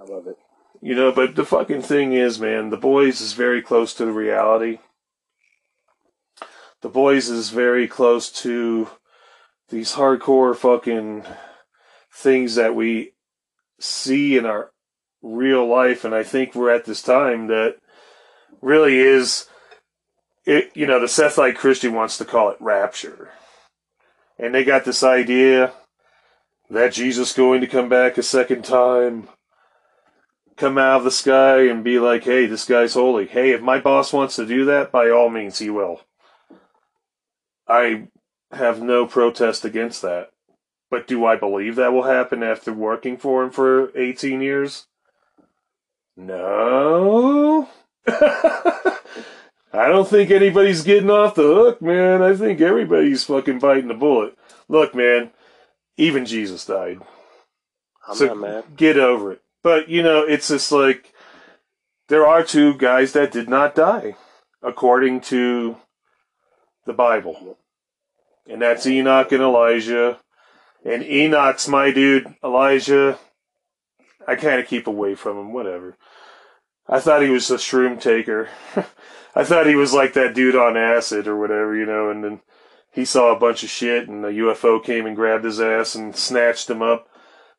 I love it. You know, but the fucking thing is, man, The Boys is very close to the reality. The Boys is very close to these hardcore fucking things that we see in our real life, and I think we're at this time that really is it. You know, the Sethite Christian wants to call it rapture, and they got this idea that Jesus is going to come back a second time, come out of the sky and be like, hey, this guy's holy. Hey, if my boss wants to do that, by all means he will. I have no protest against that. But do I believe that will happen after working for him for eighteen years? No. I don't think anybody's getting off the hook, man. I think everybody's fucking biting the bullet. Look, man, even Jesus died. I'm so not mad. Get over it. But, you know, it's just like, there are two guys that did not die, according to the Bible. And that's Enoch and Elijah. And Enoch's my dude. Elijah, I kind of keep away from him, whatever. I thought he was a shroom taker. I thought he was like that dude on acid or whatever, you know, and then he saw a bunch of shit and a U F O came and grabbed his ass and snatched him up.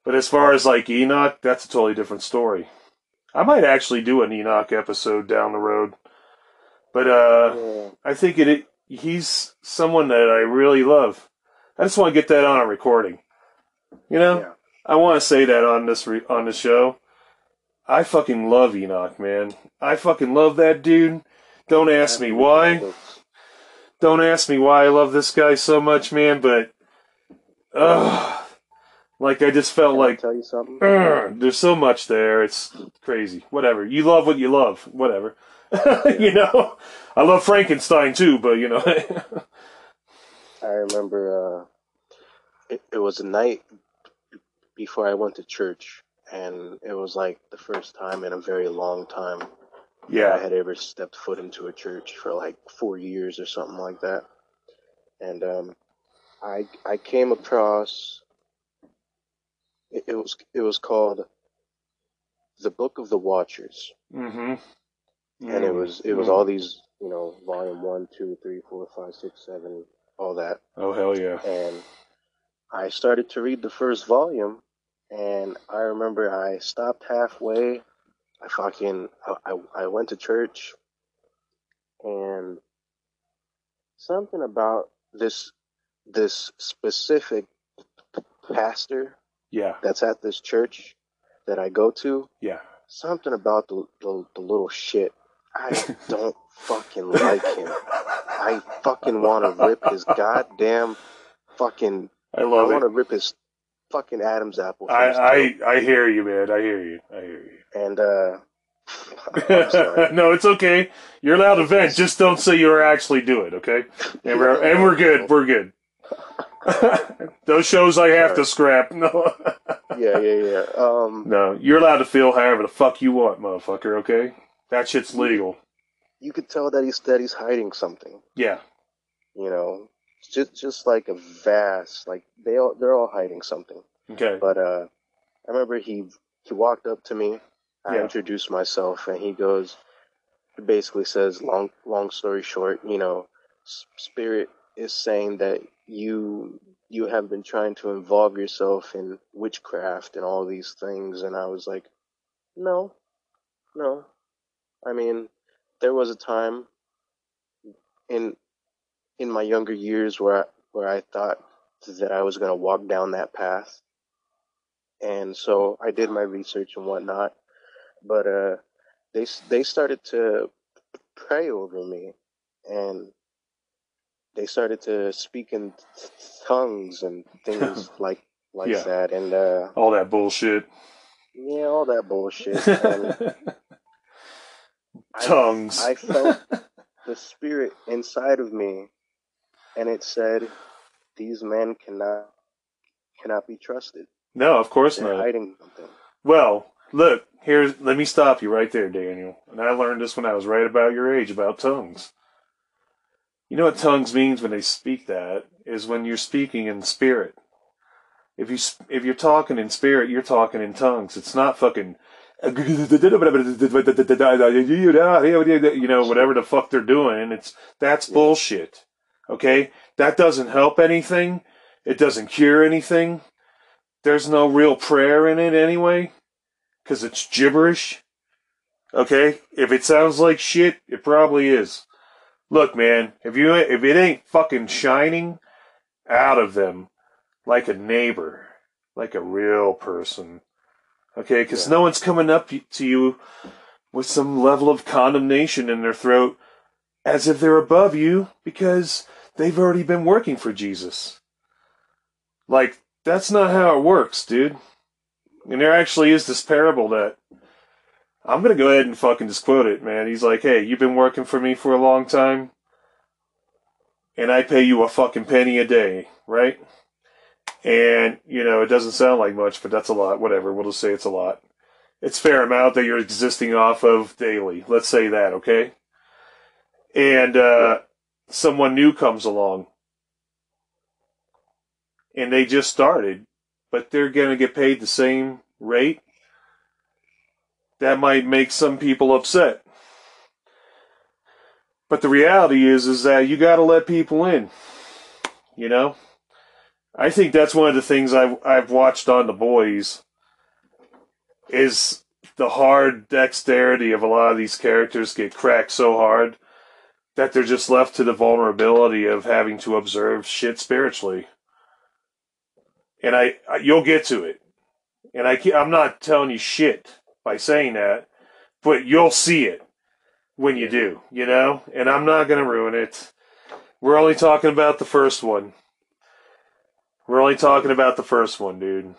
But as far as like Enoch, that's a totally different story. I might actually do an Enoch episode down the road. But uh, yeah. I think it, it he's someone that I really love. I just want to get that on a recording. You know? Yeah. I want to say that on this re- on the show. I fucking love Enoch, man. I fucking love that dude. Don't ask me why. Don't ask me why I love this guy so much, man, but... Uh, like, I just felt Can like... I tell you something? Uh, there's so much there. It's crazy. Whatever. You love what you love. Whatever. Yeah. You know? I love Frankenstein, too, but, you know... I remember uh, it, it was a night before I went to church, and it was like the first time in a very long time yeah. I had ever stepped foot into a church for like four years or something like that. And um, I I came across it, it was it was called The Book of the Watchers, mm-hmm. Mm-hmm. and it was it was all these, you know, volume one, two, three, four, five, six, seven. All that. Oh, hell yeah. And I started to read the first volume, and I remember I stopped halfway. I fucking, I, I, I went to church, and something about this, this specific pastor yeah. that's at this church that I go to, yeah. something about the, the, the little shit. I don't fucking like him. I fucking want to rip his goddamn fucking... I love I want to rip his fucking Adam's apple. I, I, I hear you, man. I hear you. I hear you. And, uh... I'm sorry. No, it's okay. You're allowed to vent. Just don't say you're actually doing it, okay? And we're, and we're good. We're good. Those shows I have right. to scrap. No. Yeah, yeah, yeah. Um, no, you're allowed to feel however the fuck you want, motherfucker, okay? That shit's legal. You could tell that he's that he's hiding something. Yeah, you know, just just like a vast, like they all they're all hiding something. Okay. But uh, I remember he he walked up to me. I yeah. introduced myself, and he goes, basically says, long long story short, you know, Spirit is saying that you you have been trying to involve yourself in witchcraft and all these things, and I was like, no, no, I mean. There was a time in in my younger years where I, where I thought that I was going to walk down that path, and so I did my research and whatnot. But uh, they they started to pray over me, and they started to speak in tongues and things like like yeah. that, and uh, all that bullshit. Yeah, all that bullshit. And Tongues. I, I felt the spirit inside of me, and it said, "These men cannot cannot be trusted." No, of course They're not. Hiding something. Well, look, here's. Let me stop you right there, Daniel. And I learned this when I was right about your age about tongues. You know what tongues means when they speak that is when you're speaking in spirit. If you if you're talking in spirit, you're talking in tongues. It's not fucking, you know, whatever the fuck they're doing. It's that's bullshit. Okay, that doesn't help anything. It doesn't cure anything. There's no real prayer in it anyway, because it's gibberish. Okay, if it sounds like shit, it probably is. Look, man, if you if it ain't fucking shining out of them like a neighbor, like a real person, okay? Because yeah. no one's coming up to you with some level of condemnation in their throat as if they're above you because they've already been working for Jesus. Like, that's not how it works, dude. And there actually is this parable that I'm going to go ahead and fucking just quote it, man. He's like, hey, you've been working for me for a long time, and I pay you a fucking penny a day, right? And, you know, it doesn't sound like much, but that's a lot. Whatever, we'll just say it's a lot. It's a fair amount that you're existing off of daily. Let's say that, okay? And uh, someone new comes along, and they just started, but they're going to get paid the same rate. That might make some people upset. But the reality is, is that you got to let people in. You know? I think that's one of the things I've, I've watched on The Boys is the hard dexterity of a lot of these characters get cracked so hard that they're just left to the vulnerability of having to observe shit spiritually. And I, I you'll get to it. And I, I'm not telling you shit by saying that, but you'll see it when you do, you know? And I'm not going to ruin it. We're only talking about the first one. We're only talking about the first one, dude.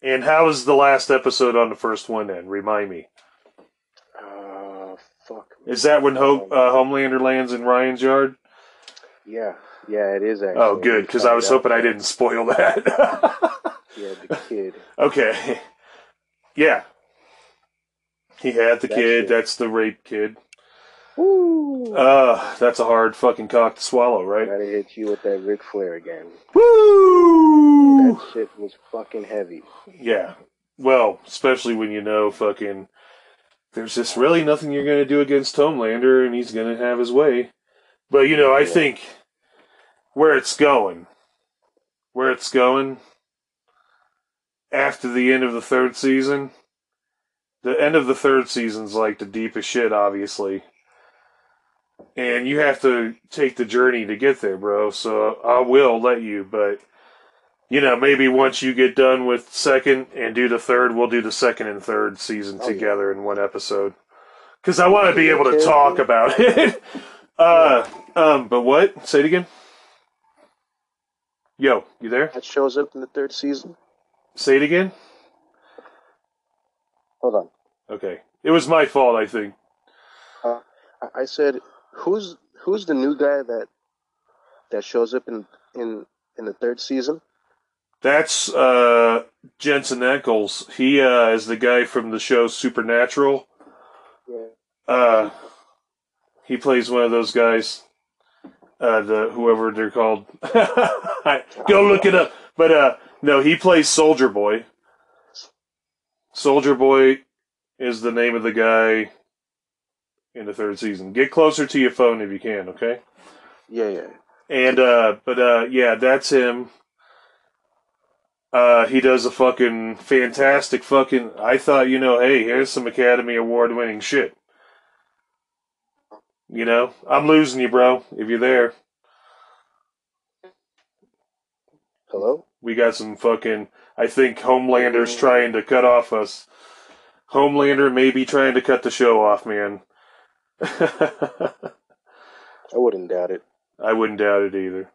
And how was the last episode on the first one, then? Remind me. Uh, fuck. Is that when Ho- uh, Homelander lands in Ryan's yard? Yeah. Yeah, it is, actually. Oh, good, because I was hoping I didn't spoil that. Yeah, the kid. Okay. Yeah. He had the that kid. Shit. That's the rape kid. Woo! Uh, that's a hard fucking cock to swallow, right? Gotta hit you with that Ric Flair again. Woo! That shit was fucking heavy. Yeah. Well, especially when you know fucking there's just really nothing you're going to do against Homelander and he's going to have his way. But, you know, I yeah. think where it's going, where it's going... after the end of the third season, the end of the third season's like the deepest shit, obviously. And you have to take the journey to get there, bro. So I will let you, but, you know, maybe once you get done with second and do the third, we'll do the second and third season oh, together yeah. in one episode. Because I want to be able to talk about it. uh, um, but what? Say it again. Yo, you there? That shows up in the third season. Say it again? Hold on. Okay. It was my fault, I think. Uh, I said, who's who's the new guy that that shows up in in, in the third season? That's uh, Jensen Ackles. He uh, is the guy from the show Supernatural. Yeah. Uh, he plays one of those guys. Uh, the whoever they're called. Go look it up. But... uh. No, he plays Soldier Boy. Soldier Boy is the name of the guy in the third season. Get closer to your phone if you can, okay? Yeah, yeah. And, uh, but, uh, yeah, that's him. Uh, he does a fucking fantastic fucking, I thought, you know, hey, here's some Academy Award winning shit. You know? I'm losing you, bro, if you're there. Hello? We got some fucking... I think Homelander's trying to cut off us. Homelander may be trying to cut the show off, man. I wouldn't doubt it. I wouldn't doubt it either.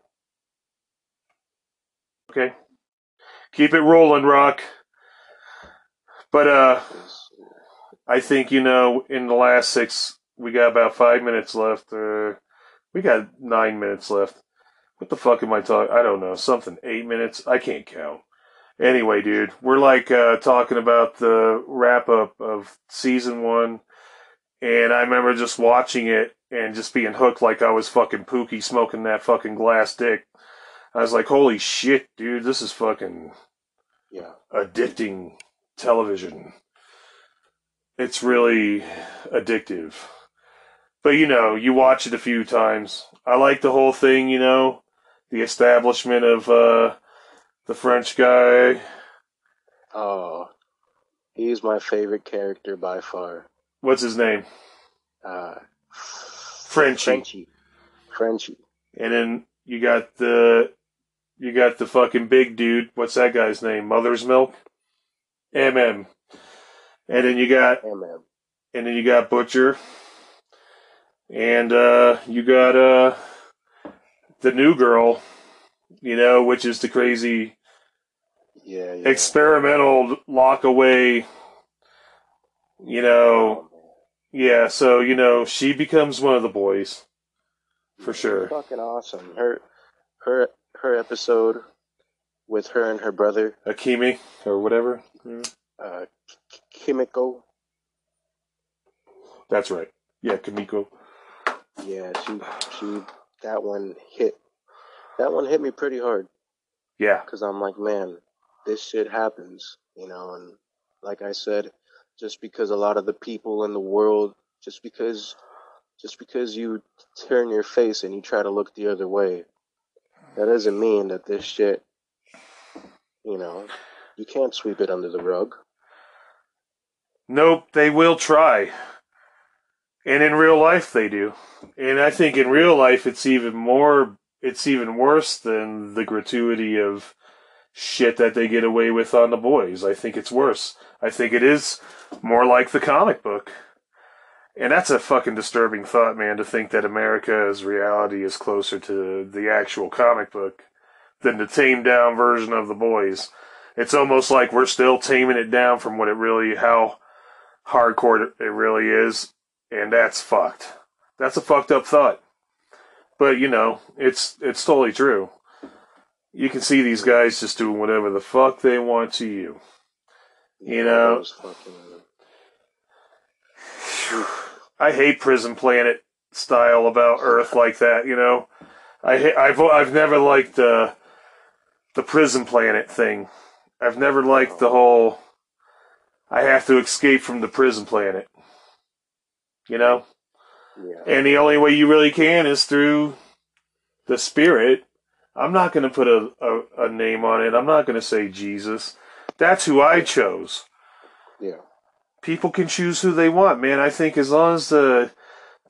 Okay. Keep it rolling, Rock. But uh, I think, you know, in the last six, we got about five minutes left. Uh, we got nine minutes left. What the fuck am I talking? I don't know. Something. Eight minutes? I can't count. Anyway, dude, we're like uh, talking about the wrap-up of season one. And I remember just watching it and just being hooked like I was fucking Pookie smoking that fucking glass dick. I was like, holy shit, dude, this is fucking yeah, addicting television. It's really addictive. But, you know, you watch it a few times. I like the whole thing, you know, the establishment of uh, the French guy. Oh, he's my favorite character by far. What's his name? Uh, Frenchie. Frenchie. Frenchie. And then you got the you got the fucking big dude. What's that guy's name? Mother's Milk? M M. And then you got M M. And then you got Butcher. And uh, you got uh, the new girl, you know, which is the crazy yeah, yeah. experimental lock away, you know. Yeah, so, you know, she becomes one of the boys, for sure. Fucking awesome. Her her, her episode with her and her brother. Akimi, or whatever. Uh, Kimiko. That's right. Yeah, Kimiko. Yeah, she, she, that one hit, that one hit me pretty hard. Yeah. Because I'm like, man, this shit happens, you know, and like I said, just because a lot of the people in the world, just because, just because you turn your face and you try to look the other way, that doesn't mean that this shit, you know, you can't sweep it under the rug. Nope, they will try. And in real life they do. And I think in real life it's even more, it's even worse than the gratuity of shit that they get away with on The Boys. I think it's worse. I think it is more like the comic book. And that's a fucking disturbing thought, man, to think that America's reality is closer to the actual comic book than the tamed down version of The Boys. It's almost like we're still taming it down from what it really, how hardcore it really is. And that's fucked. That's a fucked up thought. But, you know, it's it's totally true. You can see these guys just doing whatever the fuck they want to you. You know, I hate Prison Planet style about Earth like that. You know, I ha- I've I've never liked the the Prison Planet thing. I've never liked the whole I have to escape from the Prison Planet. You know, yeah. And the only way you really can is through the Spirit. I'm not going to put a, a a name on it. I'm not going to say Jesus. That's who I chose. Yeah. People can choose who they want, man. I think as long as the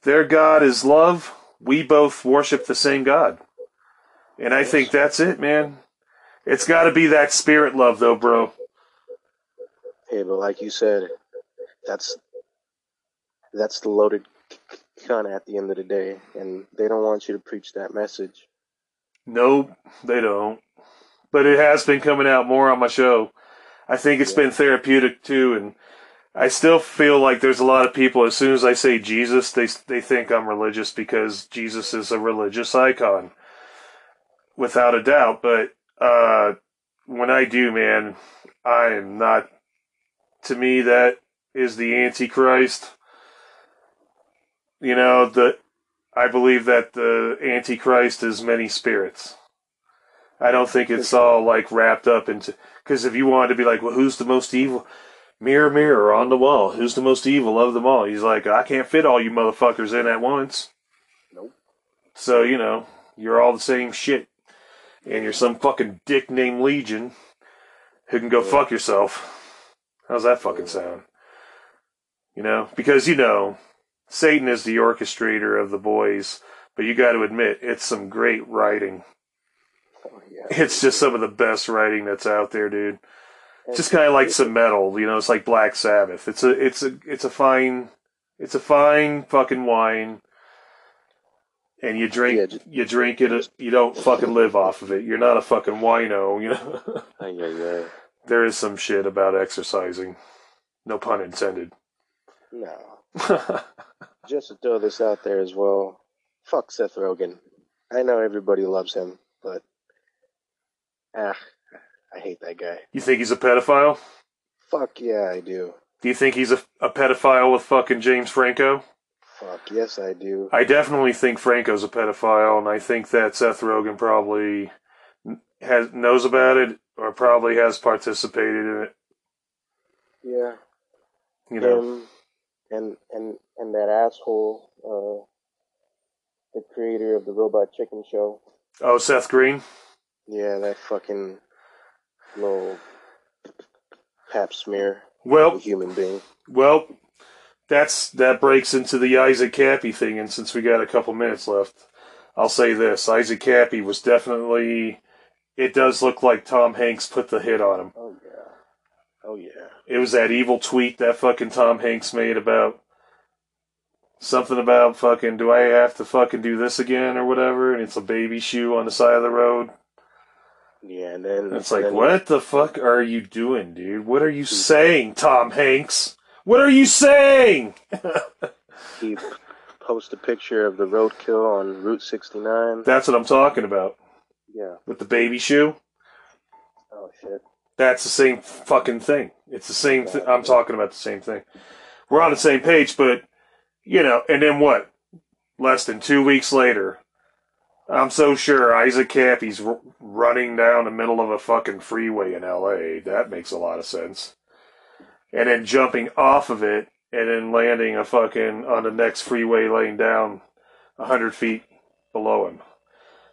their God is love, we both worship the same God. And I yes. think that's it, man. It's got to be that spirit love, though, bro. Hey, but like you said, that's that's the loaded gun at the end of the day, and they don't want you to preach that message. Nope, they don't. But it has been coming out more on my show. I think it's yeah. been therapeutic too, and I still feel like there's a lot of people, as soon as I say Jesus, they they think I'm religious because Jesus is a religious icon, without a doubt. But uh, when I do, man, I am not. To me, that is the Antichrist. You know, the I believe that the Antichrist is many spirits. I don't think it's all, like, wrapped up into... Because if you wanted to be like, well, who's the most evil? Mirror, mirror, on the wall. Who's the most evil of them all? He's like, I can't fit all you motherfuckers in at once. Nope. So, you know, you're all the same shit. And you're some fucking dick named Legion who can go yeah. fuck yourself. How's that fucking sound? You know? Because, you know, Satan is the orchestrator of The Boys. But you got to admit, it's some great writing. Oh, yeah. It's just some of the best writing that's out there, dude. It's just kind of like some metal, you know. It's like Black Sabbath. It's a, it's a, it's a fine, it's a fine fucking wine. and you drink, yeah, just, you drink it. You don't fucking live off of it. You're not a fucking wino, you know. Yeah, yeah. There is some shit about exercising. No pun intended. No. Just to throw this out there as well. Fuck Seth Rogen. I know everybody loves him, but ah, I hate that guy. You think he's a pedophile? Fuck yeah, I do. Do you think he's a, a pedophile with fucking James Franco? Fuck yes, I do. I definitely think Franco's a pedophile, and I think that Seth Rogen probably has knows about it, or probably has participated in it. Yeah. You know. Um, and and and that asshole, uh, the creator of the Robot Chicken Show. Oh, Seth Green? Yeah, that fucking little pap smear. Well, human being. Well, that's that breaks into the Isaac Cappy thing, and since we got a couple minutes left, I'll say this: Isaac Cappy was definitely. It does look like Tom Hanks put the hit on him. Oh yeah, oh yeah. It was that evil tweet that fucking Tom Hanks made about something about fucking. Do I have to fucking do this again or whatever? And it's a baby shoe on the side of the road. Yeah, and then... It's like, then, what the fuck are you doing, dude? What are you saying, Tom Hanks? What are you saying? He posted a picture of the roadkill on Route sixty-nine. That's what I'm talking about. Yeah. With the baby shoe. Oh, shit. That's the same fucking thing. It's the same thing. I'm talking about the same thing. We're on the same page, but, you know, and then what? Less than two weeks later... I'm so sure Isaac Cappy's r- running down the middle of a fucking freeway in L A That makes a lot of sense. And then jumping off of it and then landing a fucking on the next freeway lane down one hundred feet below him.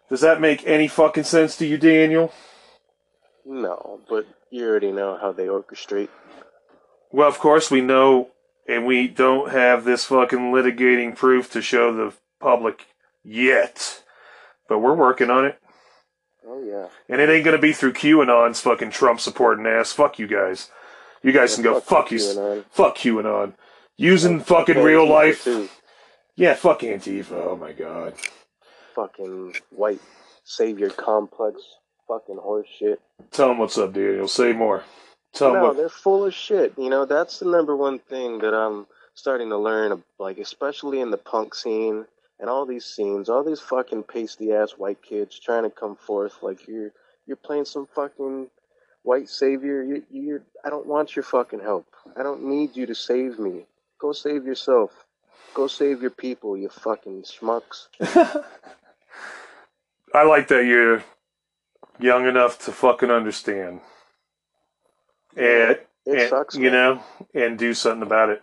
Does that make any fucking sense to you, Daniel? No, but you already know how they orchestrate. Well, of course we know, and we don't have this fucking litigating proof to show the public yet. But we're working on it. Oh, yeah. And it ain't going to be through QAnon's fucking Trump supporting ass. Fuck you guys. You guys yeah, can go, fuck, fuck you. QAnon. Fuck QAnon. Using yeah, fucking fuck real Antifa life. Too. Yeah, fuck Antifa. Oh, my God. Fucking white savior complex. Fucking horse shit. Tell them what's up, Daniel. Say more. Tell no, what... they're full of shit. You know, that's the number one thing that I'm starting to learn, like, especially in the punk scene. And all these scenes, all these fucking pasty-ass white kids trying to come forth like you're you're playing some fucking white savior. You're, you're, I don't want your fucking help. I don't need you to save me. Go save yourself. Go save your people, you fucking schmucks. I like that you're young enough to fucking understand. And, it, it and sucks, you man. know, and do something about it.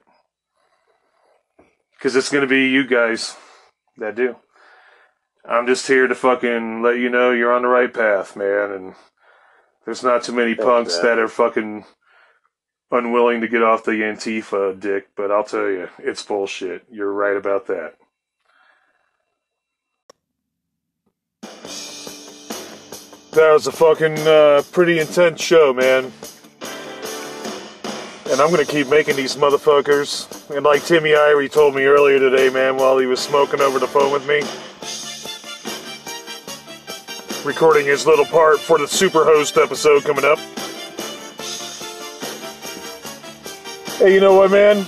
Because it's going to be you guys. That do. I'm just here to fucking let you know you're on the right path, man, and there's not too many punks exactly. that are fucking unwilling to get off the Antifa dick, but I'll tell you, it's bullshit. You're right about that. That was a fucking uh, pretty intense show, man. And I'm going to keep making these motherfuckers. And like Timmy Irie told me earlier today, man, while he was smoking over the phone with me, recording his little part for the Superhost episode coming up. Hey, you know what, man?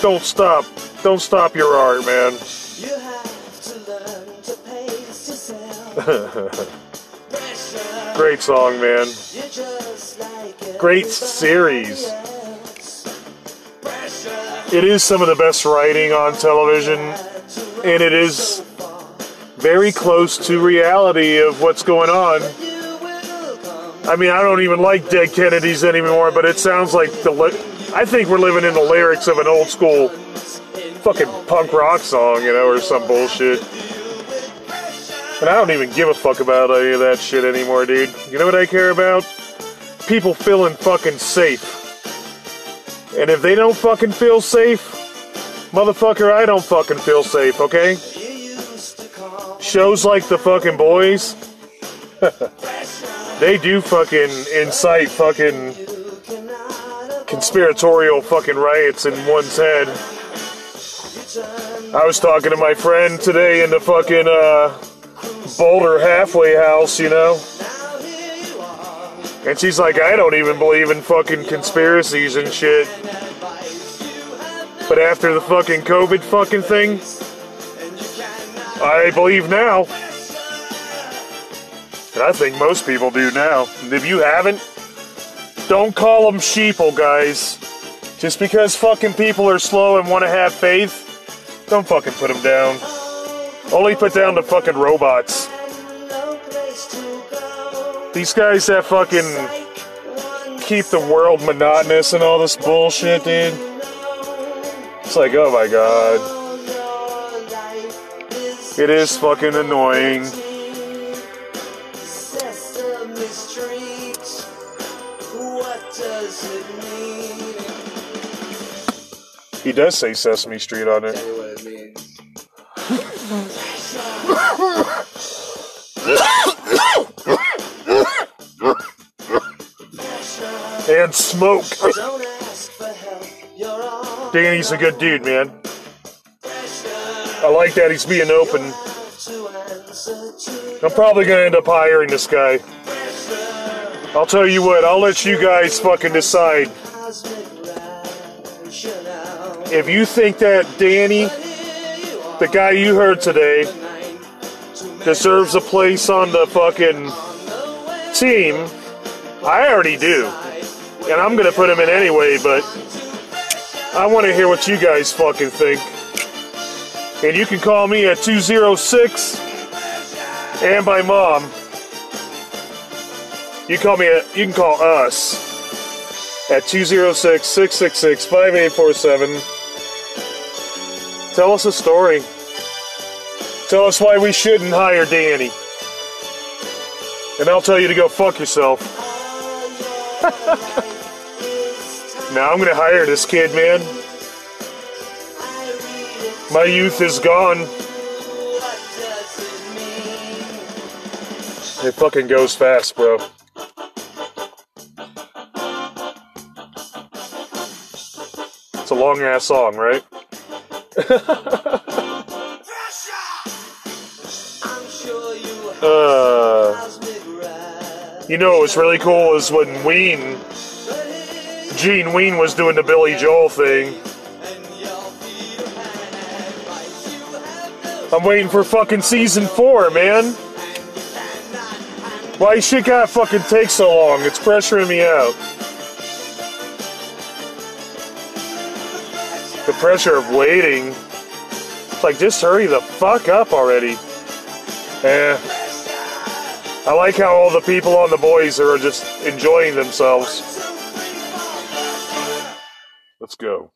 Don't stop. Don't stop your art, man. You have to learn to pace yourself. Great song, man. Great series. It is some of the best writing on television, and it is very close to reality of what's going on. I mean, I don't even like Dead Kennedys anymore, but it sounds like the. Li- I think we're living in the lyrics of an old school fucking punk rock song, you know, or some bullshit. And I don't even give a fuck about any of that shit anymore, dude. You know what I care about? People feeling fucking safe. And if they don't fucking feel safe, motherfucker, I don't fucking feel safe, okay? Shows like The Fucking Boys, they do fucking incite fucking conspiratorial fucking riots in one's head. I was talking to my friend today in the fucking uh, Boulder halfway house, you know? And she's like, I don't even believe in fucking conspiracies and shit. But after the fucking COVID fucking thing, I believe now. And I think most people do now. And if you haven't, don't call them sheeple, guys. Just because fucking people are slow and want to have faith, don't fucking put them down. Only put down the fucking robots. These guys that fucking keep the world monotonous and all this bullshit, dude. It's like, oh my god. It is fucking annoying. He does say Sesame Street on it. Tell you what it means. And smoke. Don't ask for help. You're all Danny's a good dude, man. I like that he's being open. I'm probably gonna end up hiring this guy. I'll tell you what, I'll let you guys fucking decide. If you think that Danny, the guy you heard today, deserves a place on the fucking team, I already do. And I'm going to put him in anyway, but I want to hear what you guys fucking think. And you can call me at two oh six and my mom. You call me at, you can call us at two oh six, six six six, five eight four seven. Tell us a story. Tell us why we shouldn't hire Danny. And I'll tell you to go fuck yourself. Now I'm gonna hire this kid, man. My youth is gone. It fucking goes fast, bro. It's a long ass song, right? uh, you know what was really cool is when Ween, Gene Ween was doing the Billy Joel thing. I'm waiting for fucking season four, man. Why shit gotta fucking take so long? It's pressuring me out. The pressure of waiting. It's like, just hurry the fuck up already. Eh. I like how all the people on The Boys are just enjoying themselves. Let's go.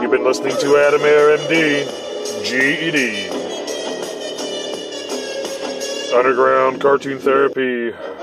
You've been listening to Adam Air M D G E D. Underground Cartoon Therapy.